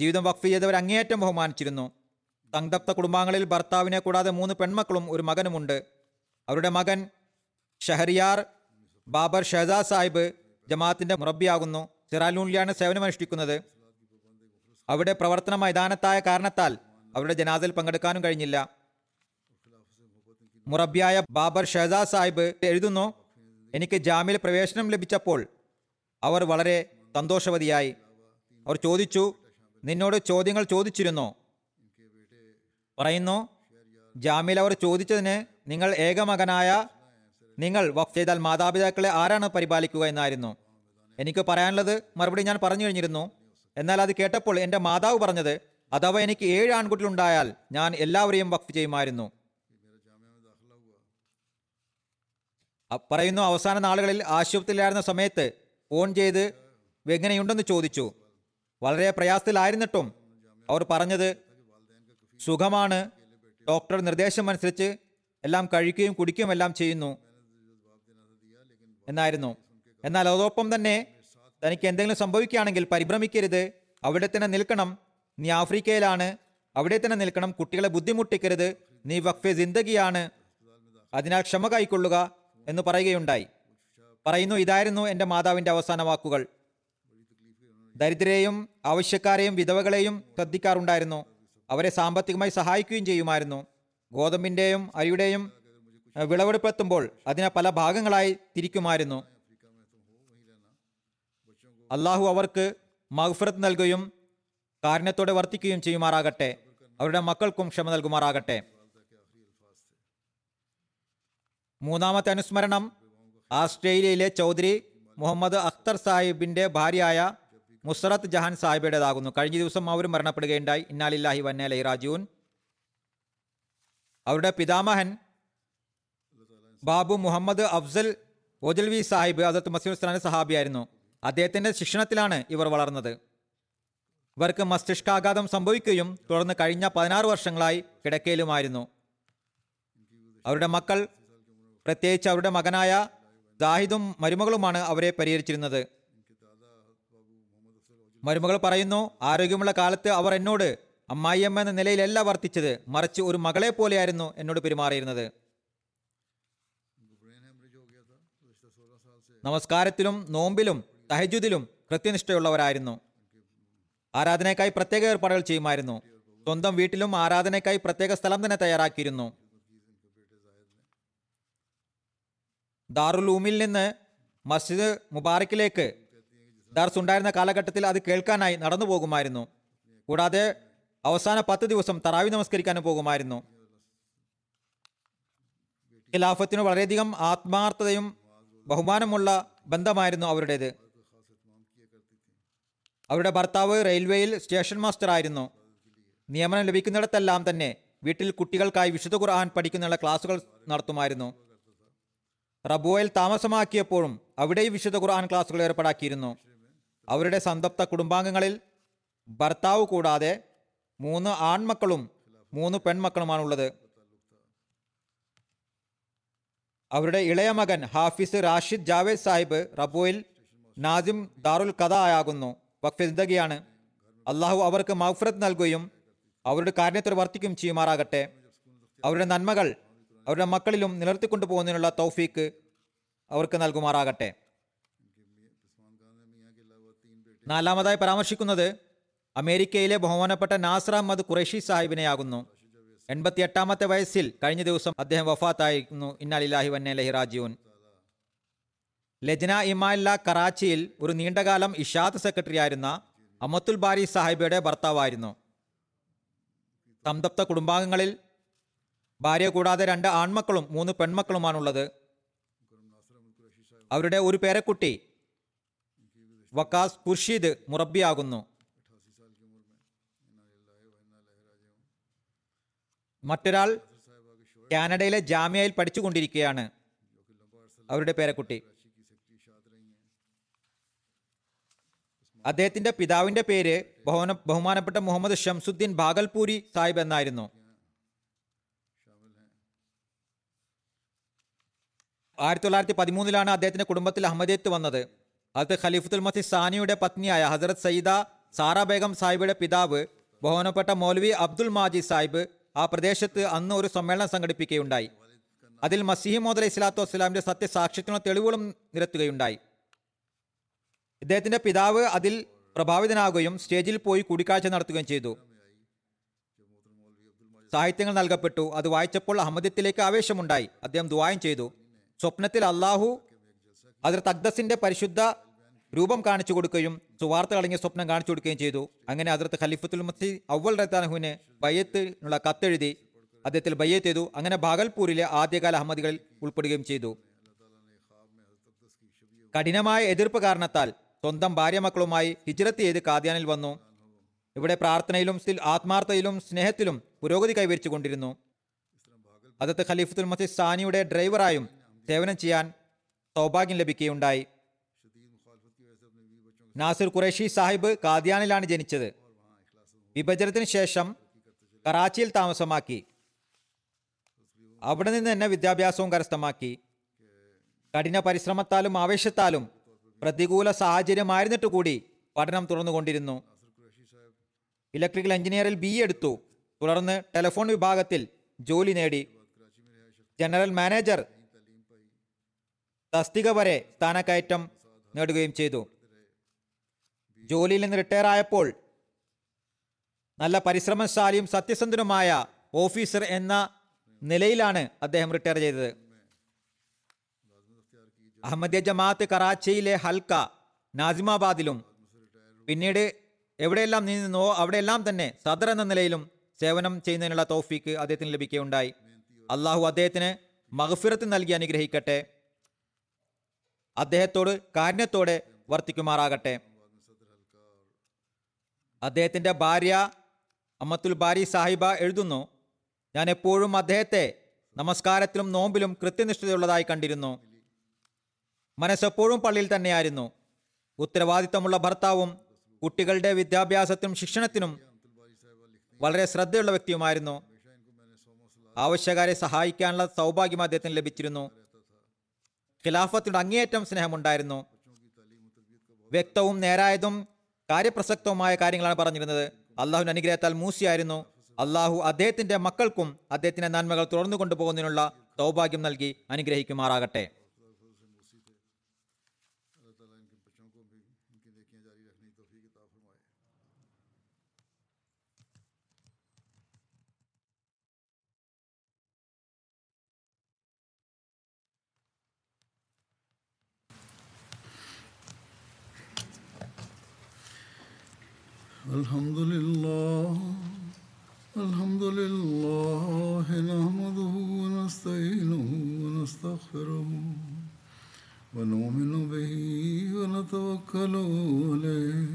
ജീവിതം വഖഫ് ചെയ്തവർ അങ്ങേയറ്റം ബഹുമാനിച്ചിരുന്നു. സംതപ്ത കുടുംബാംഗങ്ങളിൽ ഭർത്താവിനെ കൂടാതെ മൂന്ന് പെൺമക്കളും ഒരു മകനുമുണ്ട്. അവരുടെ മകൻ ഷഹരിയാർ ബാബർ ഷഹസാദ് സാഹിബ് ജമാഅത്തിൻ്റെ മുറബിയാകുന്നു. സിറാലൂണിലാണ് സേവനമനുഷ്ഠിക്കുന്നത്. അവിടെ പ്രവർത്തന മൈതാനത്തായ കാരണത്താൽ അവരുടെ ജനാസയിൽ പങ്കെടുക്കാനും കഴിഞ്ഞില്ല. മുറബിയായ ബാബർ ഷഹസാദ് സാഹിബ് എഴുതുന്നു, എനിക്ക് ജാമ്യയിൽ പ്രവേശനം ലഭിച്ചപ്പോൾ അവർ വളരെ സന്തോഷവതിയായി. അവർ ചോദിച്ചു, നിന്നോട് ചോദ്യങ്ങൾ ചോദിച്ചിരുന്നോ? പറയുന്നു, ജാമ്യയിൽ അവർ ചോദിച്ചതിന് നിങ്ങൾ ഏകമകനായ നിങ്ങൾ വഖഫ് ചെയ്താൽ മാതാപിതാക്കളെ ആരാണ് പരിപാലിക്കുക എന്നായിരുന്നു. എനിക്ക് പറയാനുള്ളത് മറുപടി ഞാൻ പറഞ്ഞു കഴിഞ്ഞിരുന്നു. എന്നാൽ അത് കേട്ടപ്പോൾ എൻ്റെ മാതാവ് പറഞ്ഞത്, അഥവാ എനിക്ക് ഏഴ് ആൺകുട്ടികളുണ്ടായാൽ ഞാൻ എല്ലാവരെയും വഖഫ് ചെയ്യുമായിരുന്നു. പറയുന്നു, അവസാന നാളുകളിൽ ആശുപത്രിയിലായിരുന്ന സമയത്ത് ഫോൺ ചെയ്ത് എങ്ങനെയുണ്ടെന്ന് ചോദിച്ചു. വളരെ പ്രയാസത്തിലായിരുന്നിട്ടും അവർ പറഞ്ഞത് സുഖമാണ്, ഡോക്ടർ നിർദ്ദേശം അനുസരിച്ച് എല്ലാം കഴിക്കുകയും കുടിക്കുകയും എല്ലാം ചെയ്യുന്നു എന്നായിരുന്നു. എന്നാൽ അതോടൊപ്പം തന്നെ തനിക്ക് എന്തെങ്കിലും സംഭവിക്കുകയാണെങ്കിൽ പരിഭ്രമിക്കരുത്, അവിടെ തന്നെ നിൽക്കണം, നീ ആഫ്രിക്കയിലാണ്, അവിടെ തന്നെ നിൽക്കണം, കുട്ടികളെ ബുദ്ധിമുട്ടിക്കരുത്, നീ വഖഫെ ജിന്ദഗിയാണ്, അതിനാൽ ക്ഷമ കൈക്കൊള്ളുക എന്ന് പറയുകയുണ്ടായി. പറയുന്നു, ഇതായിരുന്നു എൻ്റെ മാതാവിൻ്റെ അവസാന വാക്കുകൾ. ദരിദ്രരെയും ആവശ്യക്കാരെയും വിധവകളെയും ശ്രദ്ധിക്കാറുണ്ടായിരുന്നു. അവരെ സാമ്പത്തികമായി സഹായിക്കുകയും ചെയ്യുമായിരുന്നു. ഗോതമ്പിൻ്റെയും അരിയുടെയും വിളവെടുപ്പെത്തുമ്പോൾ അതിനെ പല ഭാഗങ്ങളായി തിരിക്കുമായിരുന്നു. അള്ളാഹു അവർക്ക് മഗ്ഫിറത്ത് നൽകുകയും കാരുണ്യത്തോടെ വർത്തിക്കുകയും ചെയ്യുമാറാകട്ടെ. അവരുടെ മക്കൾക്കും ക്ഷമ നൽകുമാറാകട്ടെ. മൂന്നാമത്തെ അനുസ്മരണം ആസ്ട്രേലിയയിലെ ചൗധരി മുഹമ്മദ് അഖ്തർ സാഹിബിൻ്റെ ഭാര്യയായ മുസ്റത്ത് ജഹാൻ സാഹിബയുടേതാകുന്നു. കഴിഞ്ഞ ദിവസം അവരും മരണപ്പെടുകയുണ്ടായി. ഇന്നാ ലില്ലാഹി വന്നാ ഇലൈഹി റാജിഊൻ. അവരുടെ പിതാമഹൻ ബാബു മുഹമ്മദ് അഫ്സൽ ഒജൽവി സാഹിബ് ഹദരത്ത് മസീഹ് ഉസ്താദിന്റെ സഹാബിയായിരുന്നു. അദ്ദേഹത്തിൻ്റെ ശിക്ഷണത്തിലാണ് ഇവർ വളർന്നത്. ഇവർക്ക് മസ്തിഷ്കാഘാതം സംഭവിക്കുകയും തുടർന്ന് കഴിഞ്ഞ പതിനാറ് വർഷങ്ങളായി കിടക്കയിലുമായിരുന്നു. അവരുടെ മക്കൾ, പ്രത്യേകിച്ച് അവരുടെ മകനായ ജാഹിദും മരുമകളുമാണ് അവരെ പരിഹരിച്ചിരുന്നത്. മരുമകൾ പറയുന്നു, ആരോഗ്യമുള്ള കാലത്ത് അവർ എന്നോട് അമ്മായിയമ്മ എന്ന നിലയിലല്ല വർത്തിച്ചത്, മറിച്ച് ഒരു മകളെ പോലെയായിരുന്നു എന്നോട് പെരുമാറിയിരുന്നത്. നമസ്കാരത്തിലും നോമ്പിലും തഹജ്ജുദിലും കൃത്യനിഷ്ഠയുള്ളവരായിരുന്നു. ആരാധനയ്ക്കായി പ്രത്യേക ഏർപ്പാടുകൾ ചെയ്യുമായിരുന്നു. സ്വന്തം വീട്ടിലും ആരാധനയ്ക്കായി പ്രത്യേക സ്ഥലം തന്നെ തയ്യാറാക്കിയിരുന്നു. ദാറുലൂമിൽ നിന്ന് മസ്ജിദ് മുബാറക്കിലേക്ക് ദർസ് ഉണ്ടായിരുന്ന കാലഘട്ടത്തിൽ അത് കേൾക്കാനായി നടന്നു പോകുമായിരുന്നു. കൂടാതെ അവസാന പത്ത് ദിവസം തറാവി നമസ്കരിക്കാനും പോകുമായിരുന്നു. ഖിലാഫത്തിന് വളരെയധികം ആത്മാർത്ഥതയും ബഹുമാനമുള്ള ബന്ധമായിരുന്നു അവരുടേത്. അവരുടെ ഭർത്താവ് റെയിൽവേയിൽ സ്റ്റേഷൻ മാസ്റ്റർ ആയിരുന്നു. നിയമനം ലഭിക്കുന്നിടത്തെല്ലാം തന്നെ വീട്ടിൽ കുട്ടികൾക്കായി വിശുദ്ധ ഖുർആൻ പഠിക്കുന്നതിനുള്ള ക്ലാസുകൾ നടത്തുമായിരുന്നു. റബുവയിൽ താമസമാക്കിയപ്പോഴും അവിടെയും വിശുദ്ധ ഖുർആൻ ക്ലാസുകൾ ഏർപ്പാടാക്കിയിരുന്നു. അവരുടെ സംതൃപ്ത കുടുംബാംഗങ്ങളിൽ ഭർത്താവ് കൂടാതെ മൂന്ന് ആൺമക്കളും മൂന്ന് പെൺമക്കളുമാണുള്ളത്. അവരുടെ ഇളയ മകൻ ഹാഫിസ് റാഷിദ് ജാവേദ് സാഹിബ് റബുവയിൽ നാസിം ദാറുൽ ഖദാ ആകുന്നു. വഖഫ് സിന്ദഗിയാണ്. അള്ളാഹു അവർക്ക് മഗ്ഫിറത്ത് നൽകുകയും അവരുടെ കാരുണ്യത്തോടെ വർദ്ധിക്കുകയും ചെയ്യുമാറാകട്ടെ. അവരുടെ നന്മകൾ അവരുടെ മക്കളിലും നിലനിർത്തിക്കൊണ്ടു പോകുന്നതിനുള്ള തൗഫീക്ക് അവർക്ക് നൽകുമാറാകട്ടെ. നാലാമതായി പരാമർശിക്കുന്നത് അമേരിക്കയിലെ ബഹുമാനപ്പെട്ട നാസർ അഹമ്മദ് ഖുറൈഷി സാഹിബിനെയാകുന്നു. എൺപത്തി എട്ടാമത്തെ വയസ്സിൽ കഴിഞ്ഞ ദിവസം അദ്ദേഹം വഫാത്തായിരുന്നു. ഇന്നാ ലില്ലാഹി വന്നാ ഇലൈഹി റാജിഊൻ. ലജ്ന ഇമാല്ല കറാച്ചിയിൽ ഒരു നീണ്ടകാലം ഇഷാദ് സെക്രട്ടറി ആയിരുന്ന അമത്തുൽ ബാരി സാഹിബയുടെ ഭർത്താവായിരുന്നു. സംതൃപ്ത കുടുംബാംഗങ്ങളിൽ ഭാര്യ കൂടാതെ രണ്ട് ആൺമക്കളും മൂന്ന് പെൺമക്കളുമാണുള്ളത്. അവരുടെ ഒരു പേരക്കുട്ടി വക്കാസ് ഖുർഷീദ് മുറബിയാകുന്നു. മറ്റൊരാൾ കാനഡയിലെ ജാമ്യയിൽ പഠിച്ചുകൊണ്ടിരിക്കുകയാണ്. അവരുടെ പേരക്കുട്ടി. അദ്ദേഹത്തിന്റെ പിതാവിന്റെ പേര് ബഹുമാന ബഹുമാനപ്പെട്ട മുഹമ്മദ് ഷംസുദ്ദീൻ ഭാഗൽപൂരി സാഹിബ് എന്നായിരുന്നു. ആയിരത്തി തൊള്ളായിരത്തി പതിമൂന്നിലാണ് അദ്ദേഹത്തിന്റെ കുടുംബത്തിൽ അഹമ്മദിയത്ത് വന്നത്. അത് ഖലീഫത്തുൽ മസീഹ് സാനിയുടെ പത്നിയായ ഹസരത് സയ്യിദ സാറാ ബേഗം സാഹിബിയുടെ പിതാവ് ബഹുമാനപ്പെട്ട മൗലവി അബ്ദുൽ മാജി സാഹിബ് ആ പ്രദേശത്ത് അന്ന് ഒരു സമ്മേളനം സംഘടിപ്പിക്കുകയുണ്ടായി. അതിൽ മസീഹ് മൗഊദ് അലൈഹി സ്വലാത്തു വസ്സലാമിന്റെ സത്യസാക്ഷ്യത്തിനുള്ള തെളിവുകളും നിരത്തുകയുണ്ടായി. ഇദ്ദേഹത്തിന്റെ പിതാവ് അതിൽ പ്രഭാവിതനാകുകയും സ്റ്റേജിൽ പോയി കൂടിക്കാഴ്ച നടത്തുകയും ചെയ്തു. സാഹിത്യങ്ങൾ നൽകപ്പെട്ടു. അത് വായിച്ചപ്പോൾ അഹമ്മദിയത്തിലേക്ക് ആവേശമുണ്ടായി. അദ്ദേഹം ദുആയും ചെയ്തു. സ്വപ്നത്തിൽ അള്ളാഹു ഹദ്റത്ത് അഖ്ദസിന്റെ പരിശുദ്ധ രൂപം കാണിച്ചു കൊടുക്കുകയും സുവാർത്ത അടങ്ങിയ സ്വപ്നം കാണിച്ചു കൊടുക്കുകയും ചെയ്തു. അങ്ങനെ ഹദ്റത്ത് ഖലീഫത്തുൽ മസീഹ് അവ്വൽ റദിയല്ലാഹുവിനെ ബയ്യത്തിനുള്ള കത്തെഴുതി അദ്ദേഹത്തിൽ ബയ്യത്ത് ചെയ്തു. അങ്ങനെ ഭാഗൽപൂരിലെ ആദ്യകാല അഹമ്മദികളിൽ ഉൾപ്പെടുകയും ചെയ്തു. കഠിനമായ എതിർപ്പ് കാരണത്താൽ സ്വന്തം ഭാര്യ മക്കളുമായി ഹിജ്റത്ത് ചെയ്ത് കാദ്യാനിൽ വന്നു. ഇവിടെ പ്രാർത്ഥനയിലും ആത്മാർത്ഥതയിലും സ്നേഹത്തിലും പുരോഗതി കൈവരിച്ചു കൊണ്ടിരുന്നു. ഹദ്റത്ത് ഖലീഫത്തുൽ മസീഹ് സാനിയുടെ ഡ്രൈവറായും സേവനം ചെയ്യാൻ സൗഭാഗ്യം ലഭിക്കുകയുണ്ടായി. നാസിർ ഖുറൈഷി സാഹിബ് കാദ്യാനിലാണ് ജനിച്ചത്. വിഭജനത്തിന് ശേഷം കറാച്ചിയിൽ താമസമാക്കി. അവിടെ നിന്ന് തന്നെ വിദ്യാഭ്യാസവും കരസ്ഥമാക്കി. കഠിന പരിശ്രമത്താലും ആവേശത്താലും പ്രതികൂല സാഹചര്യമായിരുന്നിട്ട് കൂടി പഠനം തുടർന്നുകൊണ്ടിരുന്നു. ഇലക്ട്രിക്കൽ എഞ്ചിനീയറിൽ ബി എടുത്തു. തുടർന്ന് ടെലിഫോൺ വിഭാഗത്തിൽ ജോലി നേടി. ജനറൽ മാനേജർ തസ്തിക വരെ സ്ഥാനക്കയറ്റം നേടുകയും ചെയ്തു. ജോലിയിൽ നിന്ന് റിട്ടയർ ആയപ്പോൾ നല്ല പരിശ്രമശാലിയും സത്യസന്ധനുമായ ഓഫീസർ എന്ന നിലയിലാണ് അദ്ദേഹം റിട്ടയർ ചെയ്തത്. അഹമ്മദിയ ജമാഅത്ത് കറാച്ചിയിലെ ഹൽക്ക നാസിമാബാദിലും പിന്നീട് എവിടെയെല്ലാം നിന്നോ അവിടെയെല്ലാം തന്നെ സദർ എന്ന നിലയിലും സേവനം ചെയ്യുന്നതിനുള്ള തൗഫീക്ക് അദ്ദേഹത്തിന് ലഭിക്കുകയുണ്ടായി. അള്ളാഹു അദ്ദേഹത്തിന് മഗ്ഫിറത്ത് നൽകി അനുഗ്രഹിക്കട്ടെ. അദ്ദേഹത്തോട് കാരുണ്യത്തോടെ വർത്തിക്കുമാറാകട്ടെ. അദ്ദേഹത്തിൻ്റെ ഭാര്യ അമത്തുൽ ബാരി സാഹിബ എഴുതുന്നു: ഞാൻ എപ്പോഴും അദ്ദേഹത്തെ നമസ്കാരത്തിലും നോമ്പിലും കൃത്യനിഷ്ഠതയുള്ളതായി കണ്ടിരുന്നു. മനസ്സെപ്പോഴും പള്ളിയിൽ തന്നെയായിരുന്നു. ഉത്തരവാദിത്തമുള്ള ഭർത്താവും കുട്ടികളുടെ വിദ്യാഭ്യാസത്തിനും ശിക്ഷണത്തിനും വളരെ ശ്രദ്ധയുള്ള വ്യക്തിയുമായിരുന്നു. ആവശ്യക്കാരെ സഹായിക്കാനുള്ള സൗഭാഗ്യം അദ്ദേഹത്തിന് ലഭിച്ചിരുന്നു. ഖിലാഫത്തിനോട് അങ്ങേയറ്റം സ്നേഹമുണ്ടായിരുന്നു. വ്യക്തവും നേരായതും കാര്യപ്രസക്തവുമായ കാര്യങ്ങളാണ് പറഞ്ഞിരുന്നത്. അള്ളാഹുവിൻ്റെ അനുഗ്രഹത്താൽ മൂസിയായിരുന്നു. അള്ളാഹു അദ്ദേഹത്തിൻ്റെ മക്കൾക്കും അദ്ദേഹത്തിൻ്റെ നന്മകൾ തുടർന്നു കൊണ്ടുപോകുന്നതിനുള്ള സൗഭാഗ്യം നൽകി അനുഗ്രഹിക്കുമാറാകട്ടെ. الحمد لله الحمد لله نحمده ونستعينه ونستغفره ونؤمن به ونتوكل عليه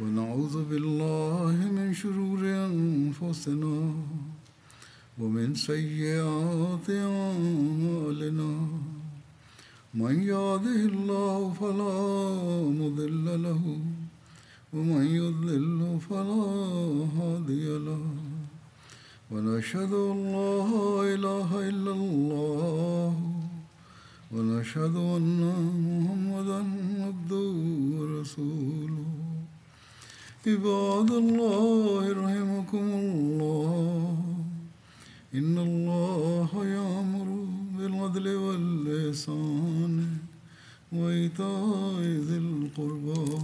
ونعوذ بالله من شرور أنفسنا ومن سيئات أعمالنا من يهده الله فلا مضل له ومن يضلل فلا هادي له ونشهد أن لا إله إلا الله ونشهد أن محمدا عبده ورسوله عباد الله رحمكم الله إن الله يأمر بالعدل والإحسان وإيتاء ذي القربى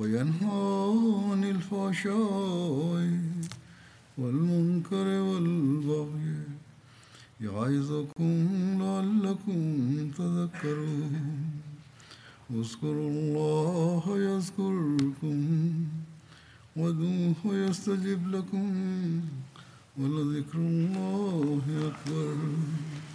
وينهى عن الفحشاء والمنكر والبغي يعظكم لعلكم تذكرون اذكروا الله يذكركم وادعوه يستجب لكم ولذكر الله أكبر.